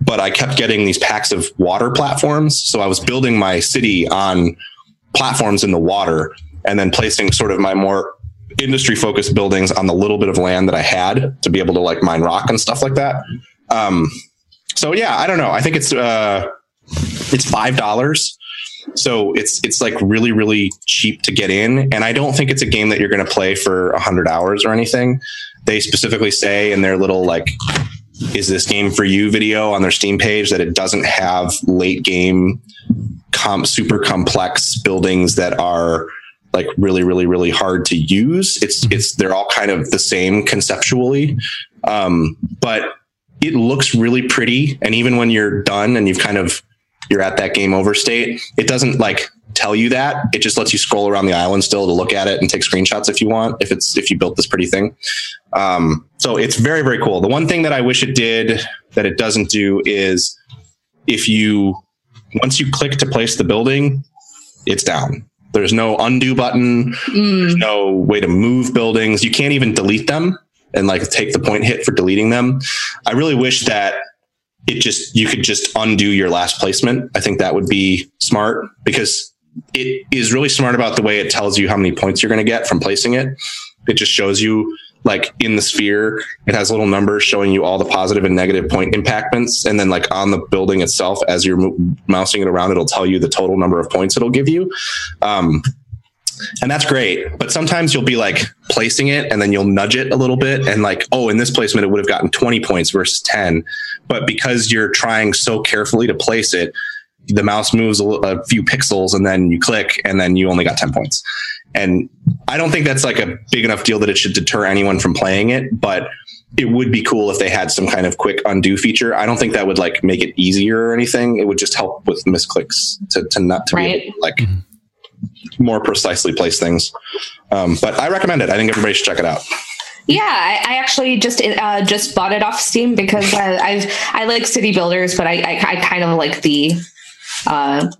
but I kept getting these packs of water platforms. So I was building my city on platforms in the water, and then placing sort of my more industry-focused buildings on the little bit of land that I had to be able to like mine rock and stuff like that. So yeah, I don't know. I think it's $5. So it's like really, really cheap to get in. And I don't think it's a game that you're going to play for 100 hours or anything. They specifically say in their little like, is this game for you video on their Steam page, that it doesn't have late game super complex buildings that are like really, really, really hard to use. They're all kind of the same conceptually. But it looks really pretty. And even when you're done and you're at that game over state, it doesn't like tell you that. It just lets you scroll around the island still to look at it and take screenshots if you want, if you built this pretty thing. So it's very, very cool. The one thing that I wish it did that it doesn't do is once you click to place the building, it's down. There's no undo button. There's no way to move buildings. You can't even delete them and like take the point hit for deleting them. I really wish that you could just undo your last placement. I think that would be smart, because it is really smart about the way it tells you how many points you're going to get from placing it. It just shows you like in the sphere, it has little numbers showing you all the positive and negative point impactments. And then like on the building itself, as you're mousing it around, it'll tell you the total number of points it'll give you. And that's great. But sometimes you'll be like placing it and then you'll nudge it a little bit and like, oh, in this placement, it would have gotten 20 points versus 10. But because you're trying so carefully to place it, the mouse moves a few pixels and then you click and then you only got 10 points. And I don't think that's like a big enough deal that it should deter anyone from playing it, but it would be cool if they had some kind of quick undo feature. I don't think that would like make it easier or anything. It would just help with misclicks to right. Be able to, like, more precisely place things. But I recommend it. I think everybody should check it out. Yeah, I actually just bought it off Steam because I like city builders, but I kind of like the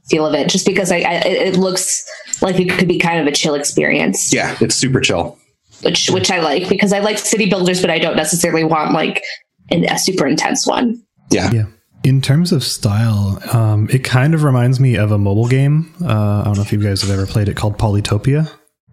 feel of it just because it looks like it could be kind of a chill experience. Yeah, it's super chill. Which I like, because I like city builders, but I don't necessarily want like a super intense one. Yeah. Yeah. In terms of style, it kind of reminds me of a mobile game. I don't know if you guys have ever played it, called Polytopia.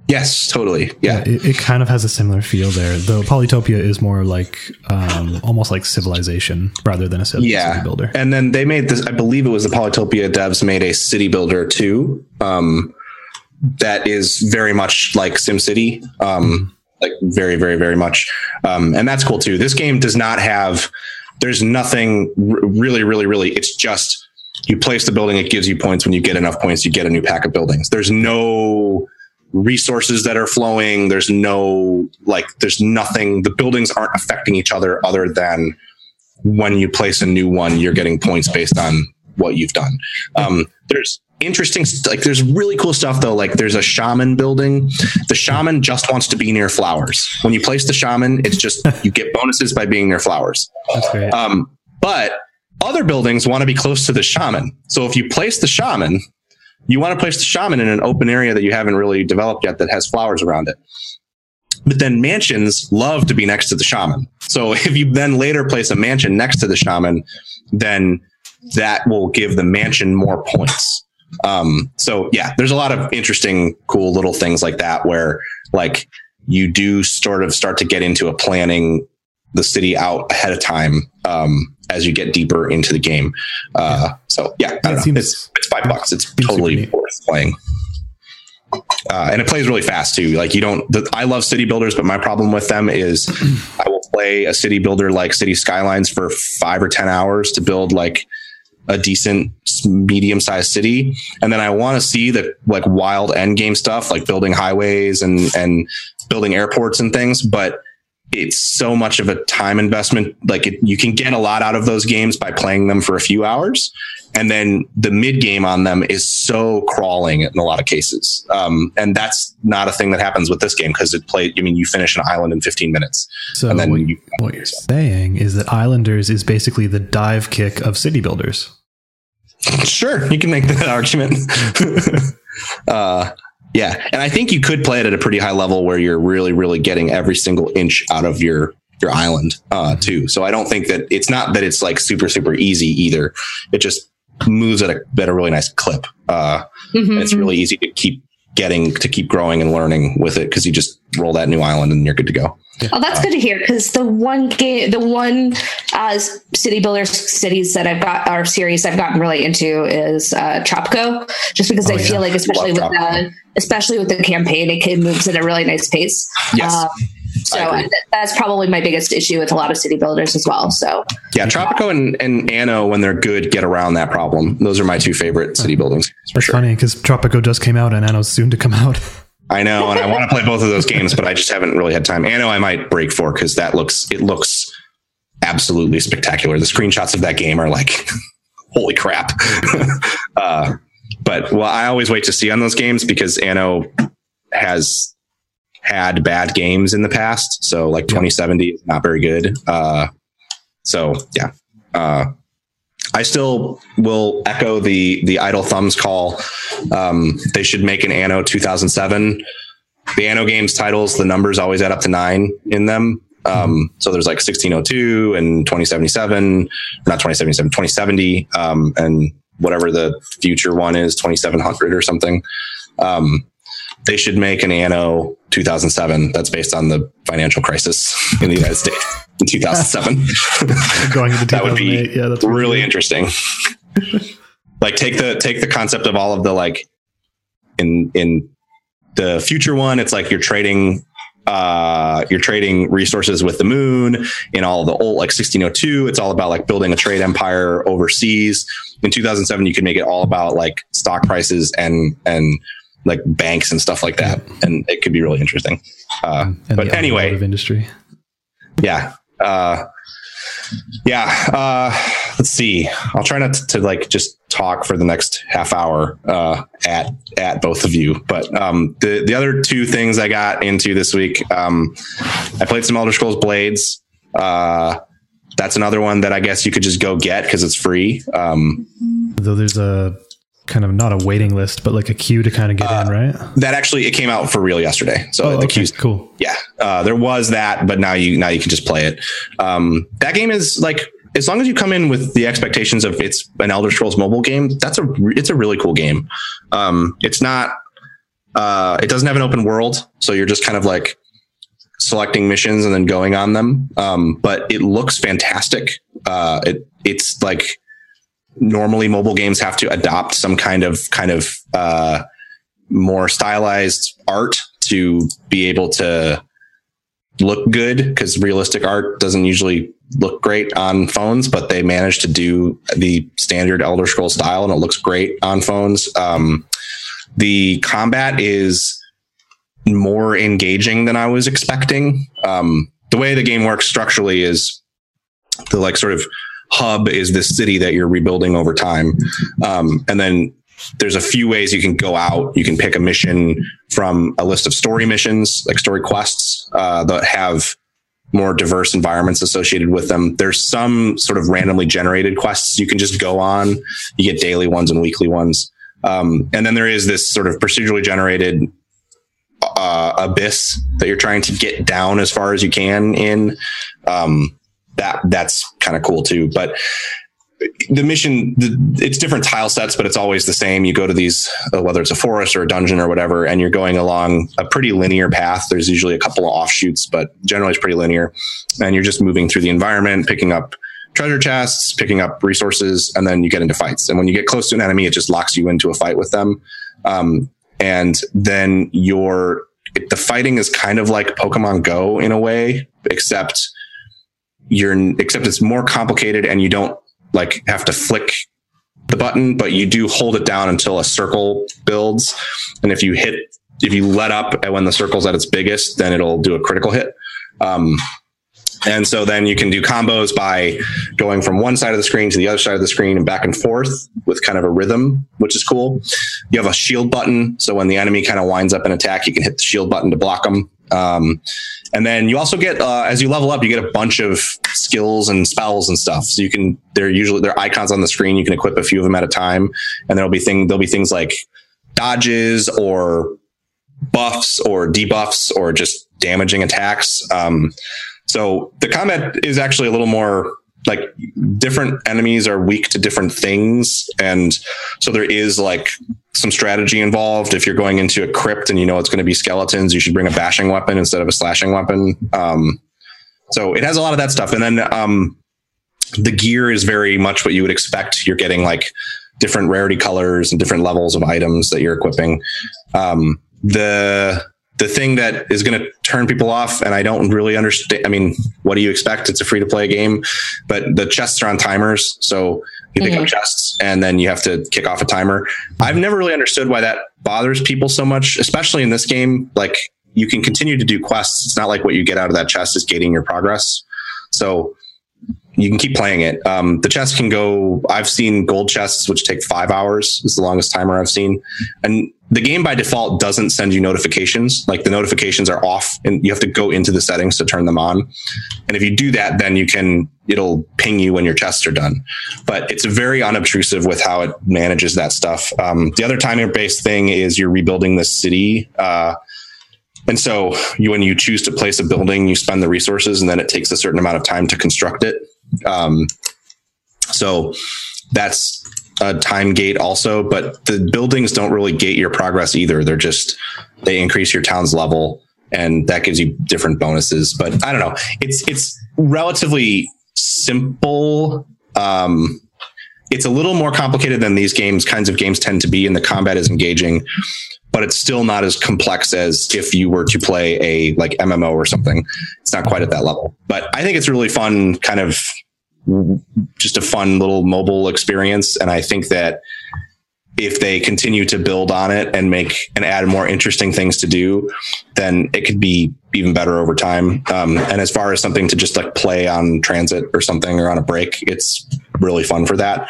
Yes, totally. Yeah. It kind of has a similar feel there, though Polytopia is more like almost like Civilization rather than a city builder. And then they made this, I believe it was the Polytopia devs made a city builder too. That is very much like SimCity. Like very, very, very much. And that's cool too. This game does not have... There's nothing really, really, really. It's just you place the building. It gives you points. When you get enough points, you get a new pack of buildings. There's no resources that are flowing. There's no there's nothing. The buildings aren't affecting each other other than when you place a new one, you're getting points based on what you've done. There's interesting, there's really cool stuff though. Like there's a shaman building. The shaman just wants to be near flowers. When you place the shaman, it's just, you get bonuses by being near flowers. That's great. But other buildings want to be close to the shaman. So if you place the shaman, you want to place the shaman in an open area that you haven't really developed yet that has flowers around it. But then mansions love to be next to the shaman. So if you then later place a mansion next to the shaman, then that will give the mansion more points. So yeah, there's a lot of interesting, cool little things like that, where like you do sort of start to get into a planning the city out ahead of time, as you get deeper into the game. So yeah, I don't know. It's $5. It's totally worth playing. And it plays really fast too. Like I love city builders, but my problem with them is I will play a city builder, like City Skylines, for 5 or 10 hours to build like a decent medium-sized city, and then I want to see the like wild end game stuff, like building highways and building airports and things, but it's so much of a time investment. Like you can get a lot out of those games by playing them for a few hours, and then the mid game on them is so crawling in a lot of cases, and that's not a thing that happens with this game, because you finish an island in 15 minutes. So and then what you're saying is that Islanders is basically the dive kick of city builders. Sure, you can make that argument. Yeah, and I think you could play it at a pretty high level where you're really, really getting every single inch out of your island too. So I don't think that it's not that it's like super, super easy either. It just moves at a really nice clip. And it's really easy to keep growing and learning with it, because you just roll that new island and you're good to go. Yeah. Oh, that's good to hear, because the one game, the one city builder cities that I've got, or series I've gotten really into is Tropico, just because I feel like, especially with the campaign, it moves at a really nice pace. Yes. So that's probably my biggest issue with a lot of city builders as well. So yeah, Tropico and Anno, when they're good, get around that problem. Those are my two favorite city buildings. For sure. Funny because Tropico just came out and Anno's soon to come out. I know, and I want to play both of those games, but I just haven't really had time. Anno, I might break for because it looks absolutely spectacular. The screenshots of that game are like, holy crap! But I always wait to see on those games because Anno has had bad games in the past, so like 2070 is not very good. I still will echo the idle thumbs call. They should make an Anno 2007. The Anno games titles, the numbers always add up to 9 in them. So there's like 1602 and 2070, and whatever the future one is, 2700 or something. They should make an Anno 2007 that's based on the financial crisis in the United States in 2007. Going into 2008, that would be that's really interesting. Like take the concept of all of the, like, in the future one, it's like you're trading resources with the moon. In all the old, like 1602, it's all about like building a trade empire overseas. In 2007, you can make it all about like stock prices and like banks and stuff like that, and it could be really interesting. But anyway, industry. Let's see. I'll try not to like just talk for the next half hour at both of you. But the other two things I got into this week, I played some Elder Scrolls Blades. That's another one that I guess you could just go get because it's free. Though there's a kind of not a waiting list, but like a queue to kind of get in, right? That actually, it came out for real yesterday. So the queue's cool. Yeah. There was that, but now you can just play it. That game is like, as long as you come in with the expectations of it's an Elder Scrolls mobile game, it's a really cool game. It's not, it doesn't have an open world. So you're just kind of like selecting missions and then going on them. But it looks fantastic. It's like, normally mobile games have to adopt some kind of more stylized art to be able to look good, because realistic art doesn't usually look great on phones, but they managed to do the standard Elder Scrolls style and it looks great on phones. The combat is more engaging than I was expecting. The way the game works structurally is the like sort of hub is this city that you're rebuilding over time. And then there's a few ways you can go out. You can pick a mission from a list of story missions, like story quests, that have more diverse environments associated with them. There's some sort of randomly generated quests you can just go on. You get daily ones and weekly ones. And then there is this sort of procedurally generated abyss that you're trying to get down as far as you can in. That's kind of cool too, but the mission, it's different tile sets, but it's always the same. You go to these, whether it's a forest or a dungeon or whatever, and you're going along a pretty linear path. There's usually a couple of offshoots, but generally it's pretty linear, and you're just moving through the environment, picking up treasure chests, picking up resources, and then you get into fights. And when you get close to an enemy, it just locks you into a fight with them. And then the fighting is kind of like Pokemon Go in a way, except it's more complicated, and you don't like have to flick the button, but you do hold it down until a circle builds. And if you let up when the circle's at its biggest, then it'll do a critical hit. And so then you can do combos by going from one side of the screen to the other side of the screen and back and forth with kind of a rhythm, which is cool. You have a shield button. So when the enemy kind of winds up an attack, you can hit the shield button to block them. And then you also get, as you level up, you get a bunch of skills and spells and stuff. So they're icons on the screen. You can equip a few of them at a time, and there'll be things like dodges or buffs or debuffs or just damaging attacks. So the combat is actually a little more like different enemies are weak to different things. And so there is like some strategy involved. If you're going into a crypt and you know it's going to be skeletons, you should bring a bashing weapon instead of a slashing weapon. So it has a lot of that stuff. And then the gear is very much what you would expect. You're getting like different rarity colors and different levels of items that you're equipping. The thing that is going to turn people off, and I don't really understand, I mean, what do you expect? It's a free-to-play game, but the chests are on timers, so you pick up chests, and then you have to kick off a timer. I've never really understood why that bothers people so much, especially in this game. Like, you can continue to do quests. It's not like what you get out of that chest is gating your progress. So you can keep playing it. The chest can go, I've seen gold chests, which take 5 hours. It's the longest timer I've seen. And the game by default doesn't send you notifications. Like, the notifications are off and you have to go into the settings to turn them on. And if you do that, then you can, it'll ping you when your chests are done, but it's very unobtrusive with how it manages that stuff. The other timer based thing is you're rebuilding this city. And so you, when you choose to place a building, you spend the resources and then it takes a certain amount of time to construct it. So that's a time gate also, but the buildings don't really gate your progress either. They're just, they increase your town's level and that gives you different bonuses, but I don't know. It's relatively simple. It's a little more complicated than these kinds of games tend to be, and the combat is engaging, but it's still not as complex as if you were to play a like MMO or something. It's not quite at that level, but I think it's really fun, kind of just a fun little mobile experience. And I think that if they continue to build on it and add more interesting things to do, then it could be even better over time. And as far as something to just like play on transit or something or on a break, it's really fun for that.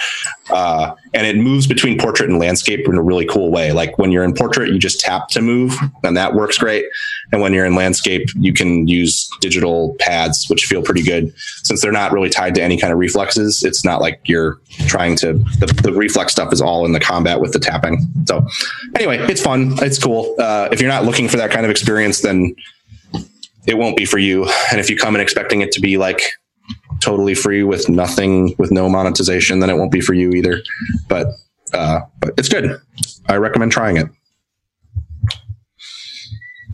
And it moves between portrait and landscape in a really cool way. Like when you're in portrait, you just tap to move and that works great. And when you're in landscape, you can use digital pads, which feel pretty good since they're not really tied to any kind of reflexes. It's not like you're trying to, the reflex stuff is all in the combat with the tapping. So anyway, it's fun. It's cool. If you're not looking for that kind of experience, then it won't be for you. And if you come in expecting it to be like totally free with nothing, with no monetization, then it won't be for you either. But it's good. I recommend trying it.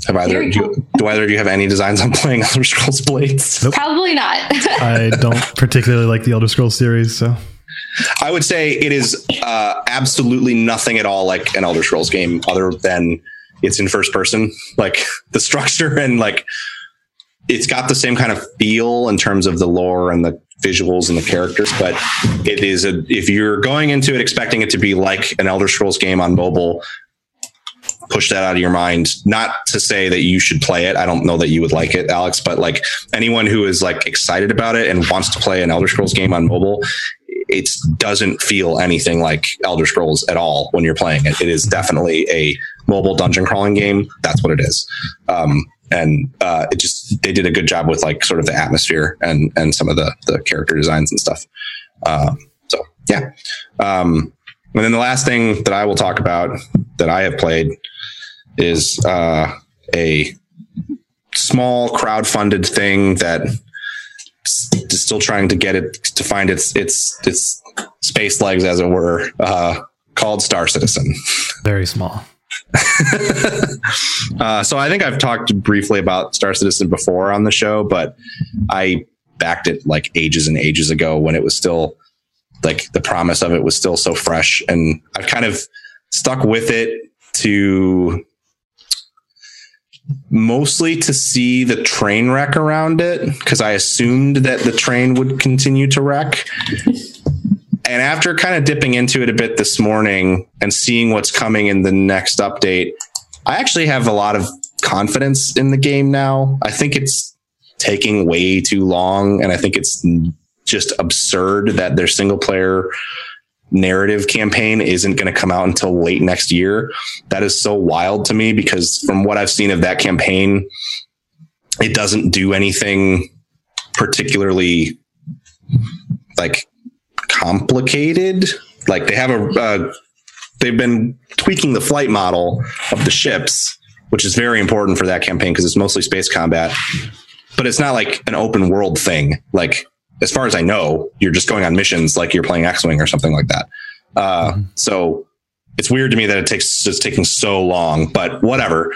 Do either of you have any designs on playing Elder Scrolls Blades? Nope. Probably not. I don't particularly like the Elder Scrolls series, so I would say it is absolutely nothing at all like an Elder Scrolls game, other than it's in first person. Like the structure and like it's got the same kind of feel in terms of the lore and the visuals and the characters, but it is if you're going into it expecting it to be like an Elder Scrolls game on mobile, push that out of your mind. Not to say that you should play it. I don't know that you would like it, Alex, but like anyone who is like excited about it and wants to play an Elder Scrolls game on mobile, it doesn't feel anything like Elder Scrolls at all when you're playing it. It is definitely a mobile dungeon crawling game. That's what it is. And they did a good job with like sort of the atmosphere and some of the character designs and stuff. And then the last thing that I will talk about that I have played is a small crowdfunded thing that is still trying to get it to find its space legs, as it were, called Star Citizen. Very small. So I think I've talked briefly about Star Citizen before on the show, but I backed it like ages and ages ago when it was still like the promise of it was still so fresh, and I've kind of stuck with it to mostly to see the train wreck around it, because I assumed that the train would continue to wreck. And after kind of dipping into it a bit this morning and seeing what's coming in the next update, I actually have a lot of confidence in the game now. I think it's taking way too long, and I think it's just absurd that their single player narrative campaign isn't going to come out until late next year. That is so wild to me, because from what I've seen of that campaign, it doesn't do anything particularly like complicated. Like they have they've been tweaking the flight model of the ships, which is very important for that campaign because it's mostly space combat, but it's not like an open world thing. Like, as far as I know, you're just going on missions like you're playing X-Wing or something like that. So it's weird to me that it's taking so long, but whatever.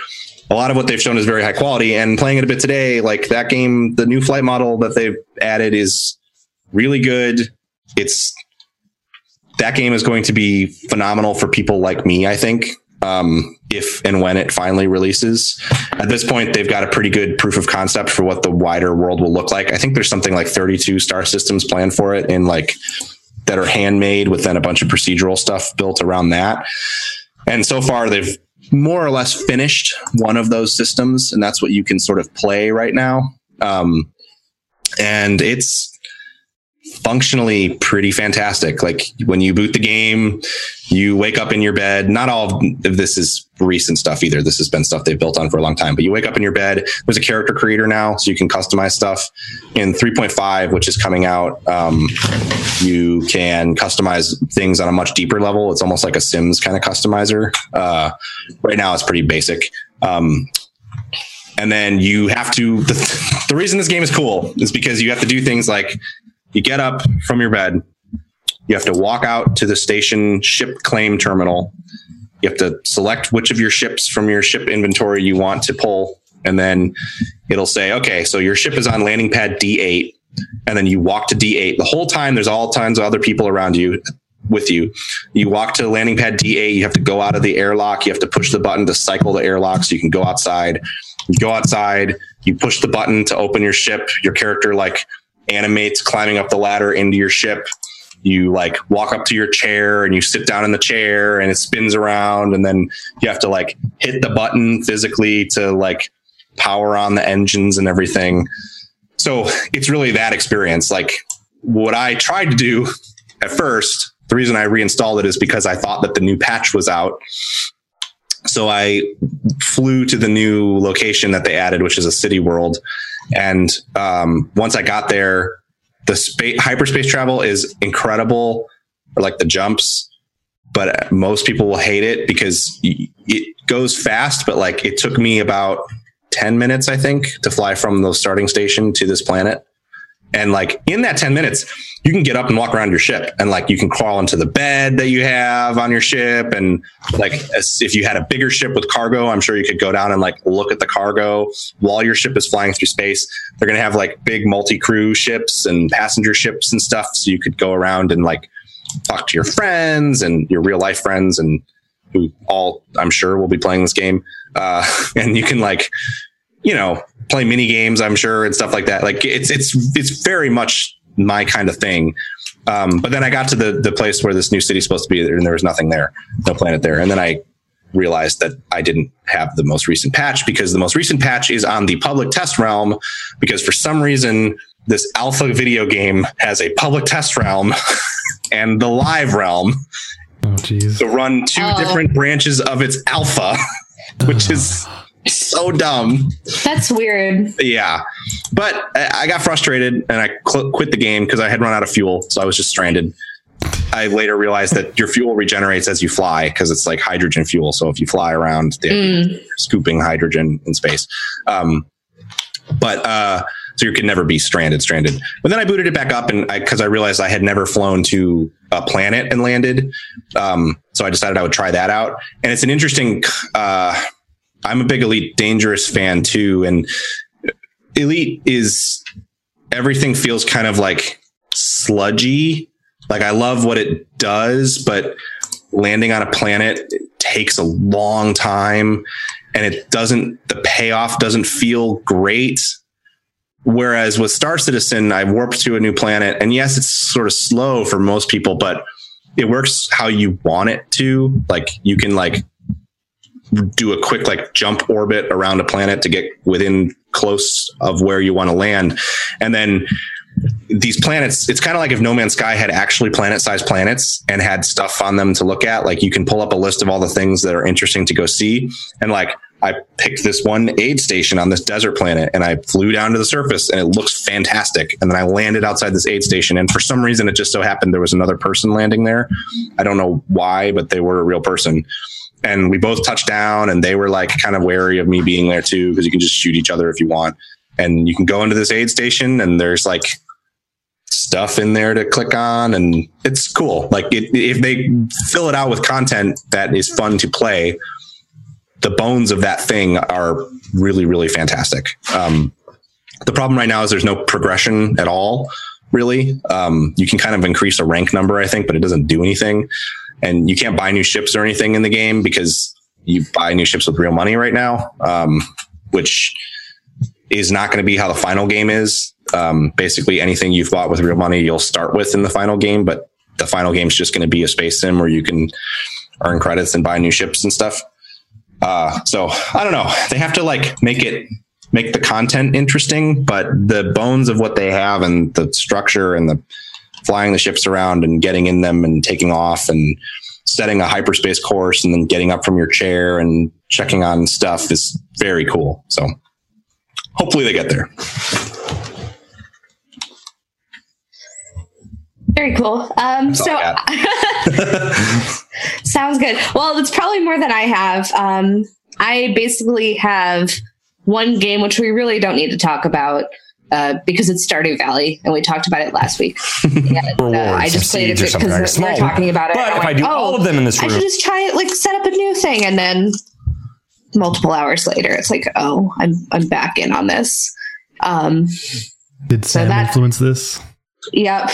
A lot of what they've shown is very high quality, and playing it a bit today, like that game, the new flight model that they've added is really good. That game is going to be phenomenal for people like me, I think, if and when it finally releases. At this point, they've got a pretty good proof of concept for what the wider world will look like. I think there's something like 32 star systems planned for it, in like that are handmade, with then a bunch of procedural stuff built around that. And so far, they've more or less finished one of those systems, and that's what you can sort of play right now. And it's functionally pretty fantastic. Like when you boot the game, you wake up in your bed. Not all of this is recent stuff either. This has been stuff they've built on for a long time, but you wake up in your bed. There's a character creator now, so you can customize stuff. In 3.5, which is coming out, you can customize things on a much deeper level. It's almost like a Sims kind of customizer. Right now it's pretty basic. And then you have to, the reason this game is cool is because you have to do things like, you get up from your bed, you have to walk out to the station ship claim terminal. You have to select which of your ships from your ship inventory you want to pull. And then it'll say, okay, so your ship is on landing pad D8. And then you walk to D8. The whole time, there's all kinds of other people around you with you. You walk to landing pad D8. You have to go out of the airlock. You have to push the button to cycle the airlock so you can go outside. You go outside, you push the button to open your ship. Your character, like, animates climbing up the ladder into your ship. You like walk up to your chair and you sit down in the chair and it spins around, and then you have to like hit the button physically to like power on the engines and everything. So it's really that experience. Like what I tried to do at first, the reason I reinstalled it is because I thought that the new patch was out. So I flew to the new location that they added, which is a city world. And once I got there, the hyperspace travel is incredible, or like the jumps, but most people will hate it because it goes fast. But like it took me about 10 minutes, I think, to fly from the starting station to this planet. And like in that 10 minutes, you can get up and walk around your ship, and like you can crawl into the bed that you have on your ship. And like if you had a bigger ship with cargo, I'm sure you could go down and like look at the cargo while your ship is flying through space. They're going to have like big multi-crew ships and passenger ships and stuff. So you could go around and like talk to your friends and your real life friends, and who all I'm sure will be playing this game. And you can like, you know, play mini games, I'm sure, and stuff like that. Like it's very much my kind of thing. But then I got to the place where this new city is supposed to be, and there was nothing there, no planet there. And then I realized that I didn't have the most recent patch, because the most recent patch is on the public test realm, because for some reason this alpha video game has a public test realm and the live realm to run two different branches of its alpha, which is so dumb. That's weird. Yeah. But I got frustrated and I quit the game because I had run out of fuel. So I was just stranded. I later realized that your fuel regenerates as you fly, because it's like hydrogen fuel. So if you fly around, they're scooping hydrogen in space. So you could never be stranded. But then I booted it back up, and because I realized I had never flown to a planet and landed. So I decided I would try that out. And it's an interesting... I'm a big Elite Dangerous fan too. And Elite is, everything feels kind of like sludgy. Like I love what it does, but landing on a planet, it takes a long time, and the payoff doesn't feel great. Whereas with Star Citizen, I warped to a new planet, and yes, it's sort of slow for most people, but it works how you want it to. Like you can like do a quick like jump orbit around a planet to get within close of where you want to land. And then these planets, it's kind of like if No Man's Sky had actually planet-sized planets and had stuff on them to look at. Like you can pull up a list of all the things that are interesting to go see. And like I picked this one aid station on this desert planet, and I flew down to the surface, and it looks fantastic. And then I landed outside this aid station, and for some reason it just so happened there was another person landing there. I don't know why, but they were a real person. And we both touched down, and they were like kind of wary of me being there too, because you can just shoot each other if you want. And you can go into this aid station, and there's like stuff in there to click on, and it's cool. Like if they fill it out with content that is fun to play, the bones of that thing are really, really fantastic. The problem right now is there's no progression at all, really. You can kind of increase a rank number, I think, but it doesn't do anything. And you can't buy new ships or anything in the game because you buy new ships with real money right now, which is not going to be how the final game is. Basically, anything you've bought with real money, you'll start with in the final game, but the final game is just going to be a space sim where you can earn credits and buy new ships and stuff. So I don't know. They have to like make the content interesting, but the bones of what they have and the structure and the flying the ships around and getting in them and taking off and setting a hyperspace course and then getting up from your chair and checking on stuff is very cool. So hopefully they get there. Very cool. So sounds good. Well, it's probably more than I have. I basically have one game, which we really don't need to talk about because it's Stardew Valley, and we talked about it last week. And, I just played it because we're talking about it. But if I do all of them in this room, I should just try it, like set up a new thing, and then multiple hours later, it's like, oh, I'm back in on this. Did Sam influence this? Yep.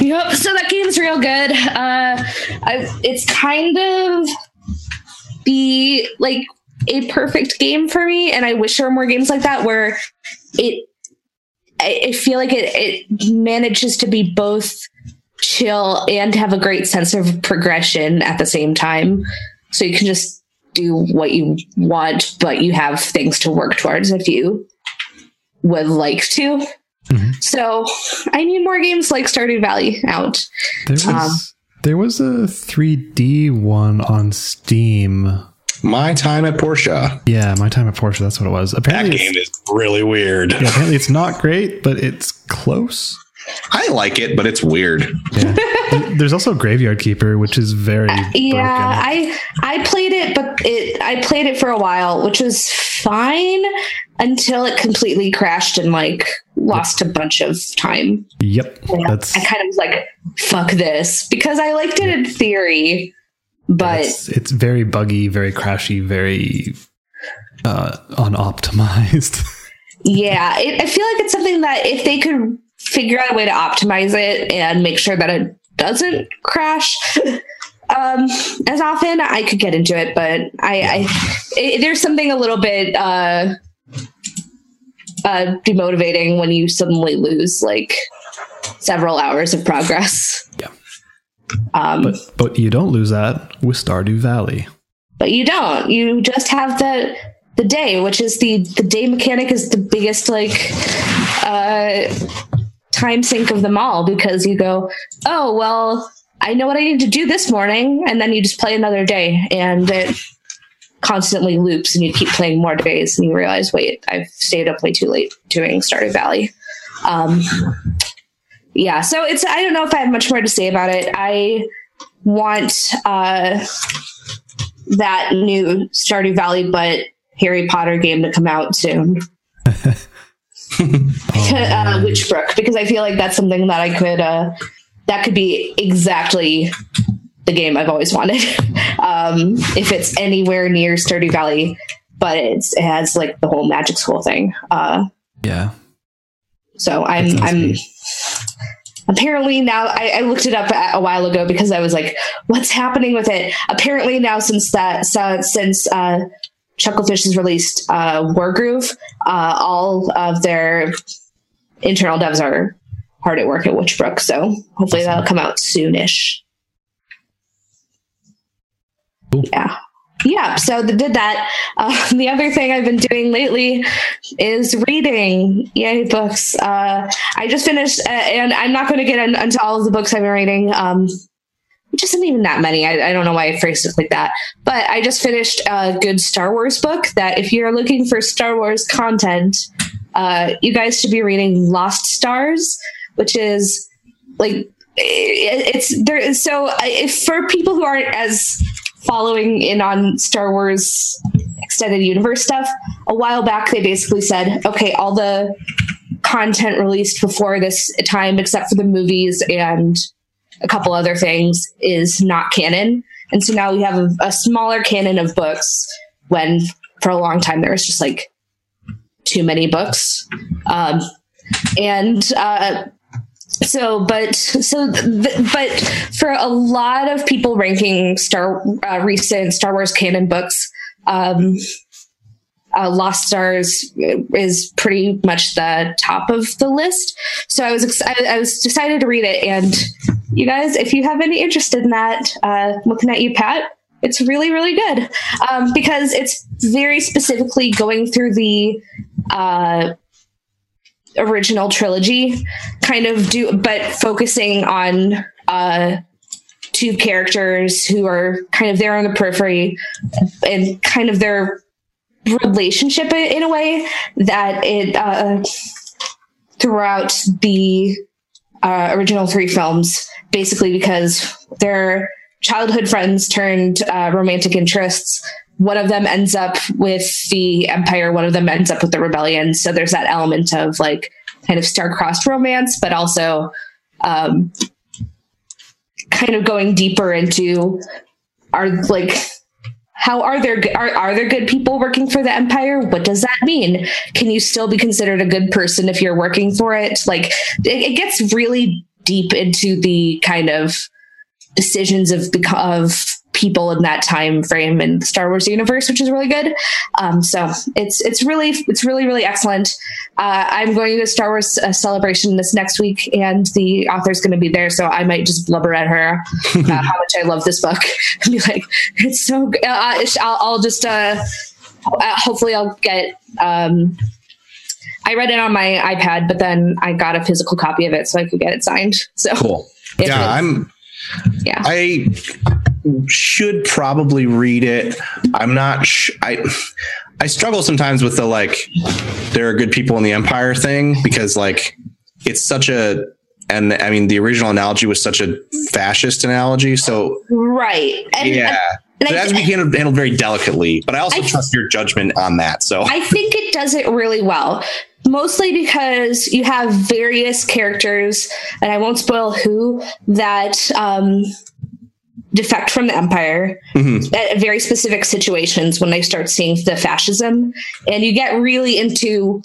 Yep. So that game's real good. It's kind of the like a perfect game for me, and I wish there were more games like that where I feel like it manages to be both chill and have a great sense of progression at the same time. So you can just do what you want, but you have things to work towards if you would like to. Mm-hmm. So I need more games like Stardew Valley out. There was a 3D one on Steam. My Time at Porsche. Yeah, My Time at Porsche. That's what it was. Apparently, that game is really weird. Yeah, apparently it's not great, but it's close. I like it, but it's weird. Yeah. There's also Graveyard Keeper, which is very broken. I played it, but I played it for a while, which was fine until it completely crashed and like lost a bunch of time. Yep. I kind of was like, fuck this, because I liked it in theory, but it's very buggy, very crashy, very unoptimized. Yeah, I feel like it's something that if they could figure out a way to optimize it and make sure that it doesn't crash as often, I could get into it, but there's something a little bit demotivating when you suddenly lose like several hours of progress. Yeah. But you don't lose that with Stardew Valley. But you don't. You just have the day, which is the day mechanic is the biggest like time sink of them all, because you go, oh, well, I know what I need to do this morning, and then you just play another day, and it constantly loops, and you keep playing more days, and you realize, wait, I've stayed up way too late doing Stardew Valley. Yeah, so I don't know if I have much more to say about it. I want that new Stardew Valley but Harry Potter game to come out soon. Witchbrook, because I feel like that's something that I could that could be exactly the game I've always wanted. If it's anywhere near Stardew Valley, but it has like the whole magic school thing. So I'm apparently now I looked it up a while ago because I was like, what's happening with it? Apparently now since Chucklefish has released Wargroove, all of their internal devs are hard at work at Witchbrook, so hopefully that'll come out soonish. Ooh. Yeah. So they did that. The other thing I've been doing lately is reading. Yay, books. I just finished, and I'm not going to get into all of the books I've been reading. Which isn't even that many. I don't know why I phrased it like that, but I just finished a good Star Wars book that if you're looking for Star Wars content, you guys should be reading Lost Stars, which is like, it's there. So if for people who aren't as following in on Star Wars extended universe stuff, a while back, they basically said, okay, all the content released before this time, except for the movies and a couple other things, is not canon. And so now we have a smaller canon of books, when for a long time there was just like too many books. But for a lot of people ranking recent Star Wars canon books, Lost Stars is pretty much the top of the list. So I was decided to read it. And you guys, if you have any interest in that, looking at you, Pat, it's really, really good. Because it's very specifically going through the, original trilogy but focusing on two characters who are kind of there on the periphery and kind of their relationship in a way that it throughout the original three films, basically because they're childhood friends turned romantic interests. One of them ends up with the Empire, one of them ends up with the Rebellion. So there's that element of like kind of star-crossed romance, but also kind of going deeper into are there good people working for the Empire? What does that mean? Can you still be considered a good person if you're working for it? Like it gets really deep into the kind of decisions of people in that time frame in the Star Wars universe, which is really good. So it's really excellent. I'm going to Star Wars Celebration this next week, and the author's going to be there, so I might just blubber at her about how much I love this book and be like, it's so good. I'll just hopefully I'll get I read it on my iPad, but then I got a physical copy of it so I could get it signed. So cool. I should probably read it. I'm not. I struggle sometimes with the there are good people in the Empire thing, because it's such a, and I mean the original analogy was such a fascist analogy. So right, and it has to be handled very delicately. But I also trust your judgment on that. So I think it does it really well. Mostly because you have various characters, and I won't spoil who, that defect from the Empire at very specific situations when they start seeing the fascism. And you get really into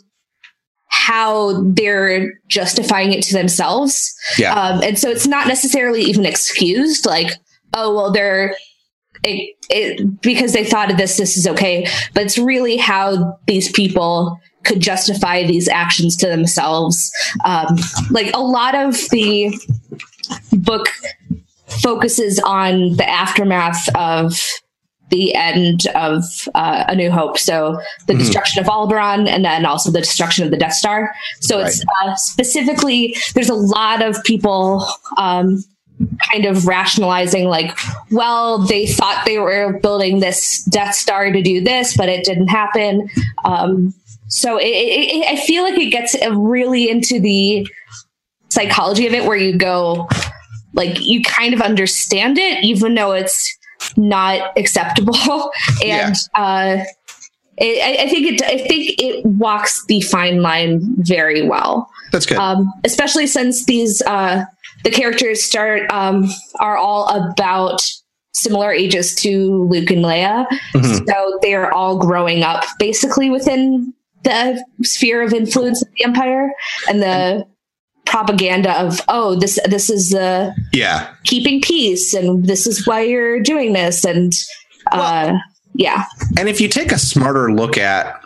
how they're justifying it to themselves. Yeah. And so it's not necessarily even excused. Because they thought of this is okay. But it's really how these people could justify these actions to themselves. A lot of the book focuses on the aftermath of the end of A New Hope. So the destruction of Alderaan, and then also the destruction of the Death Star. So right. It's specifically, there's a lot of people kind of rationalizing they thought they were building this Death Star to do this, but it didn't happen. So I feel like it gets really into the psychology of it, where you go, you kind of understand it, even though it's not acceptable. And I think it walks the fine line very well. That's good, especially since these the characters are all about similar ages to Luke and Leia, so they are all growing up basically within the sphere of influence of the Empire and the propaganda of this is the keeping peace, and this is why you're doing this, and and if you take a smarter look at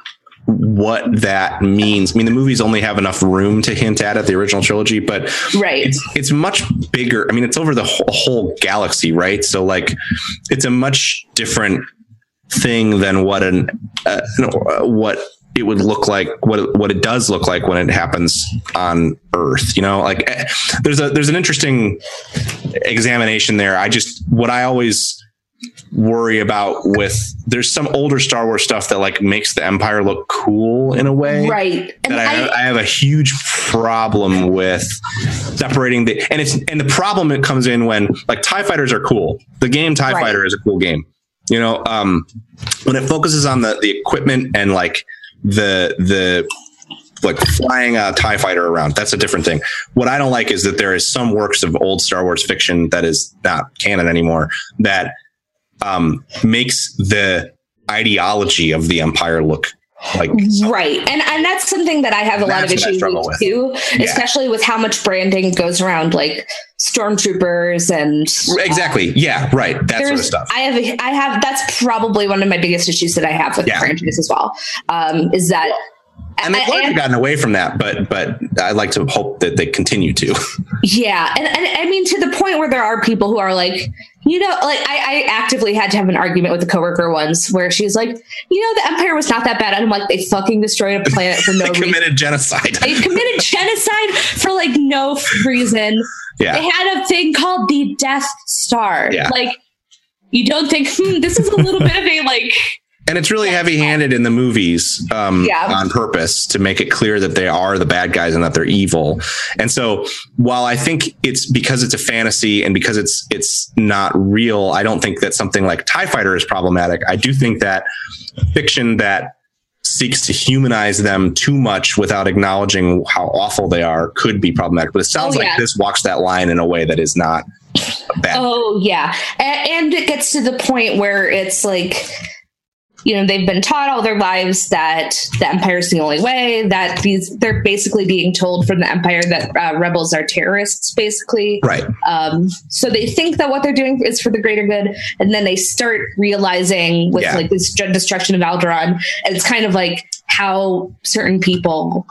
what that means, I mean the movies only have enough room to hint at the original trilogy, but right, it's much bigger. I mean it's over the whole galaxy, right? So it's a much different thing than what it would look like, what it does look like when it happens on Earth. There's an interesting examination there. What I always worry about there's some older Star Wars stuff that makes the Empire look cool in a way. Right. And I have a huge problem with separating the problem that comes in when TIE fighters are cool. The game TIE Fighter is a cool game, when it focuses on the equipment and the like flying a TIE fighter around. That's a different thing. What I don't like is that there is some works of old Star Wars fiction that is not canon anymore that makes the ideology of the Empire look like right. And that's something that I have a lot of issues with too, especially with how much branding goes around like stormtroopers and exactly. Yeah. Right. That sort of stuff. I have, that's probably one of my biggest issues that I have with the franchise as well. Is that, and they've already gotten away from that, but I like to hope that they continue to. Yeah. And I mean, to the point where there are people who are like, you know, like I actively had to have an argument with a coworker once where she's like, you know, the Empire was not that bad. And I'm like, they fucking destroyed a planet for no reason. They committed genocide. They committed genocide for like no reason. Yeah. They had a thing called the Death Star. Yeah. Like, you don't think, this is a little bit of a like... And it's really heavy-handed in the movies on purpose to make it clear that they are the bad guys and that they're evil. And so while I think it's because it's a fantasy and because it's not real, I don't think that something like TIE Fighter is problematic. I do think that fiction that seeks to humanize them too much without acknowledging how awful they are could be problematic. But it sounds like this walks that line in a way that is not bad. Oh, yeah. And it gets to the point where it's like... you know, they've been taught all their lives that the Empire is the only way, that they're basically being told from the Empire that rebels are terrorists, basically. Right. So they think that what they're doing is for the greater good. And then they start realizing with like this destruction of Alderaan, and it's kind of like how certain people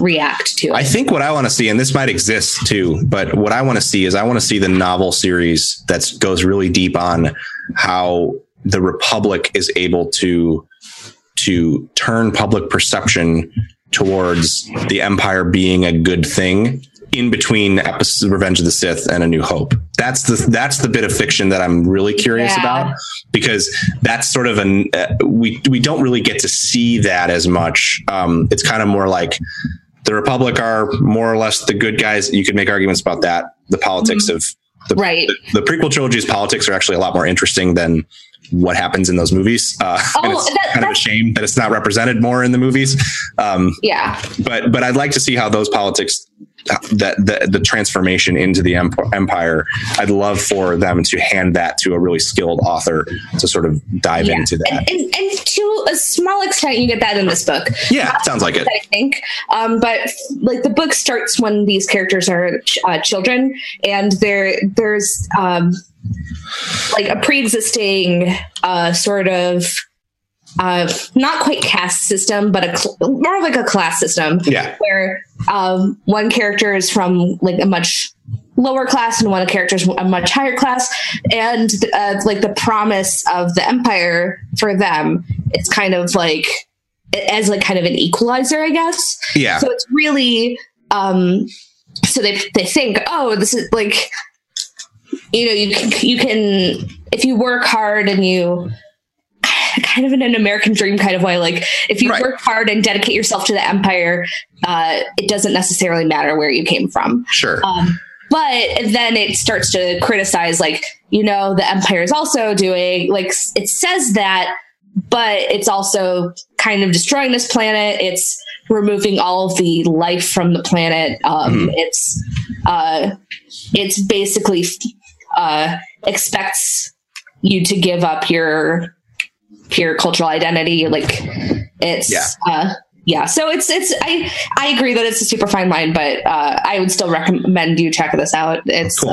react to it. I think what I want to see, and this might exist too, but what I want to see is I want to see the novel series that goes really deep on how the Republic is able to turn public perception towards the Empire being a good thing in between episodes of Revenge of the Sith and A New Hope. That's the bit of fiction that I'm really curious about, because that's sort of we don't really get to see that as much. It's kind of more like the Republic are more or less the good guys. You could make arguments about that. The politics of the prequel trilogy's politics are actually a lot more interesting than what happens in those movies. Kind of a shame that it's not represented more in the movies. But I'd like to see how those politics, the transformation into the Empire, I'd love for them to hand that to a really skilled author to sort of dive into that. And to a small extent, you get that in this book. Yeah, sounds like it. I think. But like the book starts when these characters are children, and there's... like a pre-existing sort of not quite caste system, but more like a class system where one character is from like a much lower class and one character is a much higher class. And like the promise of the Empire for them, it's kind of like as like kind of an equalizer, I guess. Yeah. So it's really so they think, oh, this is like, you know, you can if you work hard and you kind of in an American dream kind of way, like if you work hard and dedicate yourself to the Empire, it doesn't necessarily matter where you came from. Sure. But then it starts to criticize, like, you know, the Empire is also doing like, it says that, but it's also kind of destroying this planet. It's removing all of the life from the planet. It's basically expects you to give up your cultural identity. Like it's, So I agree that it's a super fine line, but I would still recommend you check this out. It's cool.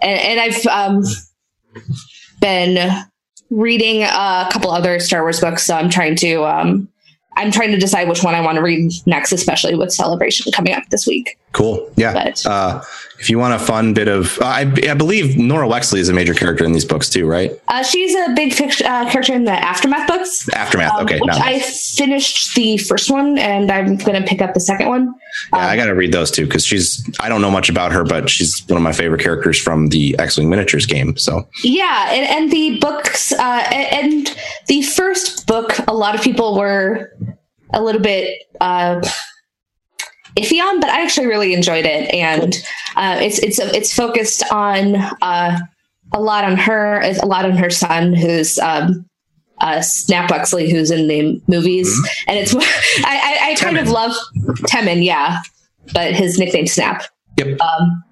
and I've been reading a couple other Star Wars books, so I'm trying to decide which one I want to read next, especially with Celebration coming up this week. Cool. Yeah. But, if you want a fun bit of, I believe Nora Wexley is a major character in these books too, right? She's a big character in the Aftermath books. Okay. Which I finished the first one and I'm going to pick up the second one. Yeah, I got to read those too. Cause I don't know much about her, but she's one of my favorite characters from the X-Wing miniatures game. So yeah. And the books, and the first book, a lot of people were a little bit, iffy on, but I actually really enjoyed it, and it's focused on a lot on her son, who's Snap Buxley, who's in the movies. Mm-hmm. And it's I kind of love Temin, yeah, but his nickname Snap. Yep.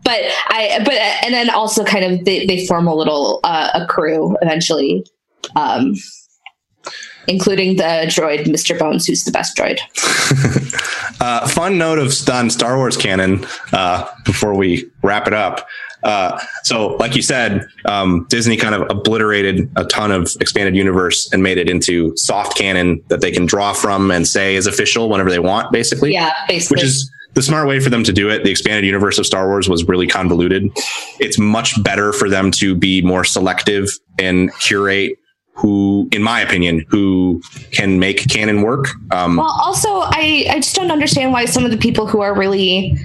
And then also kind of they form a little a crew eventually, including the droid Mr. Bones, who's the best droid. Fun note of Star Wars canon before we wrap it up. So like you said, Disney kind of obliterated a ton of expanded universe and made it into soft canon that they can draw from and say is official whenever they want, basically. Yeah, basically. Which is the smart way for them to do it. The expanded universe of Star Wars was really convoluted. It's much better for them to be more selective and curate who, in my opinion, who can make canon work. Well, also, I just don't understand why some of the people who are really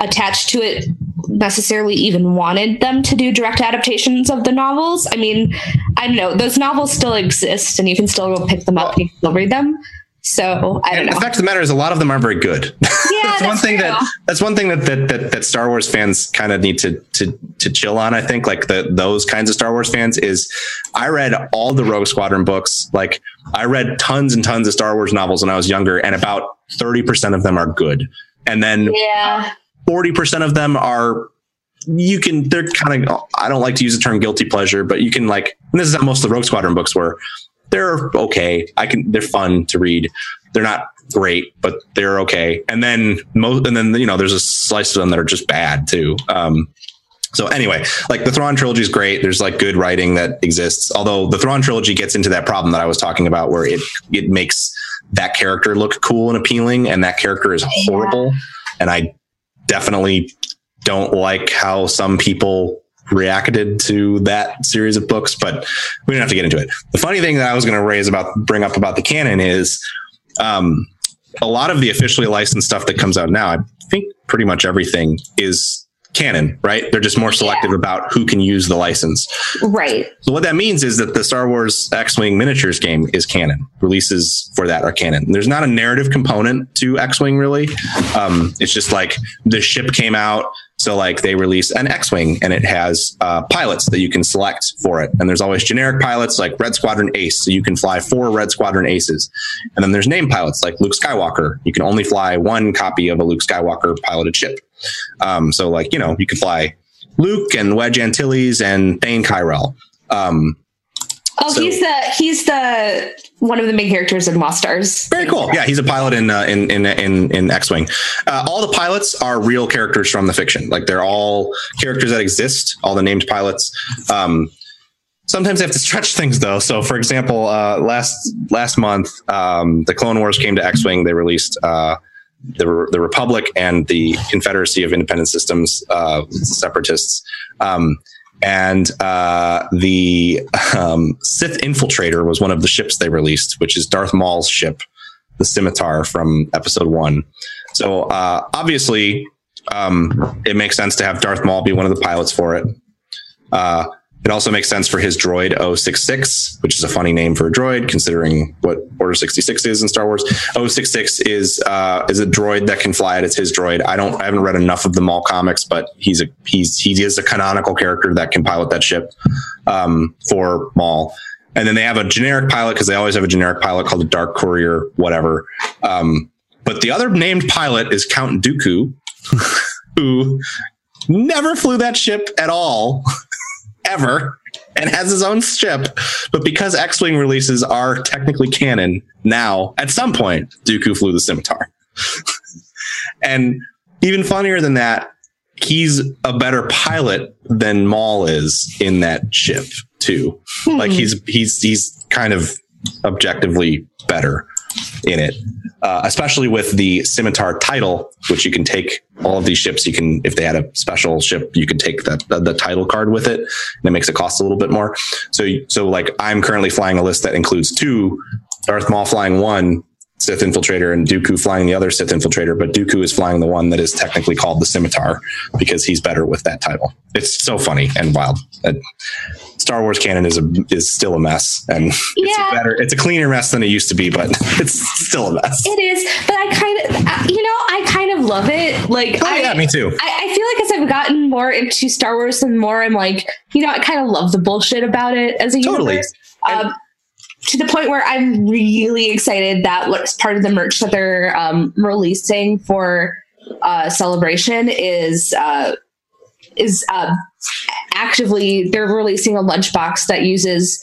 attached to it necessarily even wanted them to do direct adaptations of the novels. I mean, I don't know. Those novels still exist and you can still go pick them up and you can still read them. So I don't know. The fact of the matter is a lot of them aren't very good. Yeah, that's one thing that Star Wars fans kind of need to chill on. I think those kinds of Star Wars fans is I read all the Rogue Squadron books. Like I read tons and tons of Star Wars novels when I was younger, and about 30% of them are good. And then 40% of them are, they're kind of, I don't like to use the term guilty pleasure, but you can like, and this is how most of the Rogue Squadron books were. They're okay. They're fun to read. They're not great, but they're okay. And then there's a slice of them that are just bad too. So anyway, like the Thrawn trilogy is great. There's like good writing that exists. Although the Thrawn trilogy gets into that problem that I was talking about where it makes that character look cool and appealing. And that character is horrible. Yeah. And I definitely don't like how some people reacted to that series of books, but we don't have to get into it. The funny thing that I was going to bring up about the canon is a lot of the officially licensed stuff that comes out now, I think pretty much everything is canon, right? They're just more selective about who can use the license. Right. So what that means is that the Star Wars X-Wing miniatures game is canon. Releases for that are canon. And there's not a narrative component to X-Wing really. It's just like the ship came out. So like they release an X-Wing and it has pilots that you can select for it. And there's always generic pilots like Red Squadron Ace. So you can fly 4 Red Squadron Aces. And then there's name pilots like Luke Skywalker. You can only fly 1 copy of a Luke Skywalker piloted ship. So like, you can fly Luke and Wedge Antilles and Thane Kyrell. He's one of the main characters in Lost Stars. Very cool. Yeah, he's a pilot in X-Wing. All the pilots are real characters from the fiction. Like they're all characters that exist. All the named pilots. Sometimes they have to stretch things though. So for example, last month, the Clone Wars came to X-Wing. They released the Republic and the Confederacy of Independent Systems, separatists. And the Sith Infiltrator was one of the ships they released, which is Darth Maul's ship, the Scimitar from Episode 1. So obviously, it makes sense to have Darth Maul be one of the pilots for it. It also makes sense for his droid 066, which is a funny name for a droid, considering what Order 66 is in Star Wars. 066 is a droid that can fly it. It's his droid. I haven't read enough of the Maul comics, but he is a canonical character that can pilot that ship for Maul. And then they have a generic pilot because they always have a generic pilot called the Dark Courier, whatever. But the other named pilot is Count Dooku, who never flew that ship at all. Ever, and has his own ship, but because X-Wing releases are technically canon now, at some point Dooku flew the Scimitar. And even funnier than that, he's a better pilot than Maul is in that ship too. Like he's kind of objectively better in it, especially with the Scimitar title, which you can take all of these ships. You can, if they had a special ship, you could take the title card with it, and it makes it cost a little bit more. So like I'm currently flying a list that includes 2, Darth Maul flying 1 Sith Infiltrator and Dooku flying the other Sith Infiltrator, but Dooku is flying the one that is technically called the Scimitar because he's better with that title. It's so funny and wild. Star Wars canon is still a mess, and it's a cleaner mess than it used to be, but it's still a mess. It is, but I kind of love it. Like, me too. I feel like as I've gotten more into Star Wars and more, I'm like, I kind of love the bullshit about it as a universe. Totally. to the point where I'm really excited that what's part of the merch that they're releasing for Celebration is actively, they're releasing a lunchbox that uses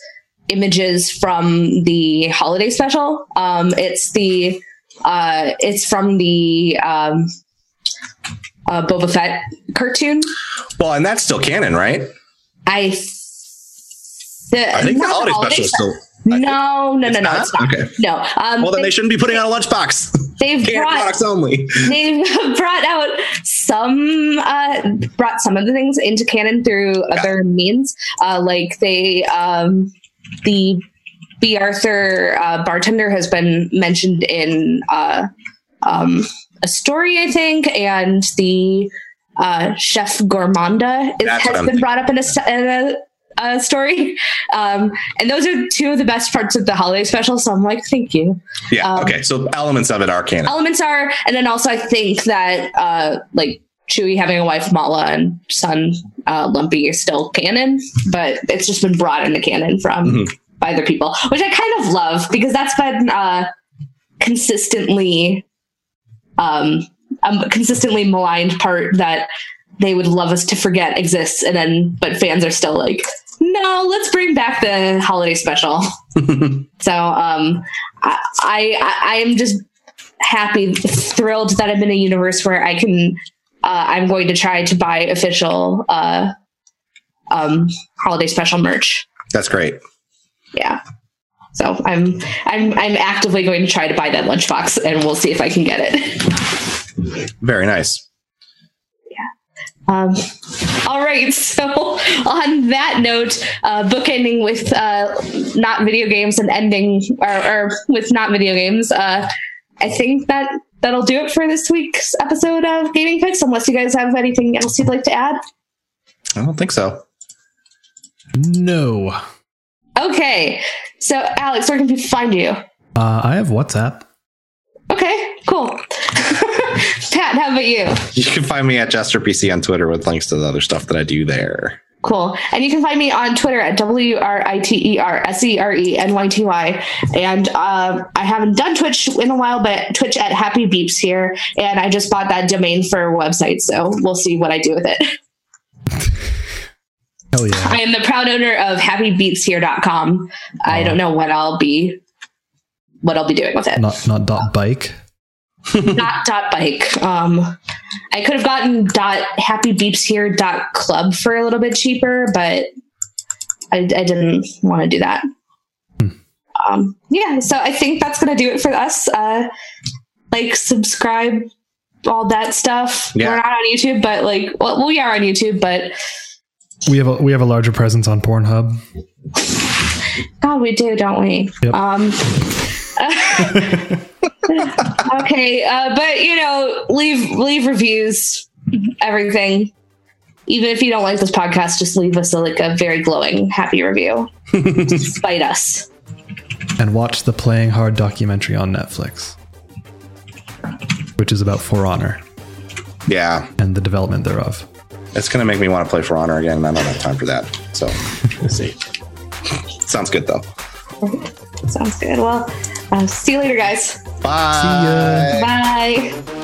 images from the holiday special. It's from the Boba Fett cartoon. Well, and that's still canon, right? I think the holiday special is still... No, it's not. Okay. No. Well, then they shouldn't be putting out a lunchbox. They've products only. They've brought some of the things into canon through other means. Like they, the B. Arthur bartender has been mentioned in a story, I think, and the Chef Gourmanda has been brought up in a story, and those are two of the best parts of the holiday special, so I'm like, thank you. Okay, so elements of it are canon. And then also I think that like Chewie having a wife Mala and son Lumpy is still canon, but it's just been brought into canon from by other people, which I kind of love, because that's been consistently maligned part that they would love us to forget exists, but fans are still like, no, let's bring back the holiday special. So I am just happy, thrilled that I'm in a universe where I can, I'm going to try to buy official holiday special merch. That's great. Yeah. So I'm actively going to try to buy that lunchbox, and we'll see if I can get it. Very nice. All right, so on that note, bookending with not video games and ending or with not video games, I think that'll do it for this week's episode of Gaming Picks, unless you guys have anything else you'd like to add. I don't think so. No. Okay, so Alex, where can people find you? I have WhatsApp. Okay, cool. Pat, how about you? You can find me at JesterPC on Twitter with links to the other stuff that I do there. Cool. And you can find me on Twitter at WRITERSERENYTY. And I haven't done Twitch in a while, but Twitch at Happy Beeps here. And I just bought that domain for a website, so we'll see what I do with it. Hell yeah. I am the proud owner of happybeepshere.com. I don't know what I'll be doing with it. Not dot bike. Not dot bike. I could have gotten .happybeepshere.club for a little bit cheaper, but I didn't want to do that. Yeah, so I think that's going to do it for us. Like, subscribe, all that stuff. Yeah. We're not on YouTube, but we are on YouTube, but we have a larger presence on Pornhub. God, we do, don't we? Yep. Okay, but leave reviews, everything. Even if you don't like this podcast, just leave us a very glowing, happy review. Despite us. And watch the Playing Hard documentary on Netflix, which is about For Honor. Yeah. And the development thereof. It's going to make me want to play For Honor again, and I don't have time for that. So, we'll see. Sounds good, though. Sounds good. Well, see you later, guys. Bye. See ya. Bye.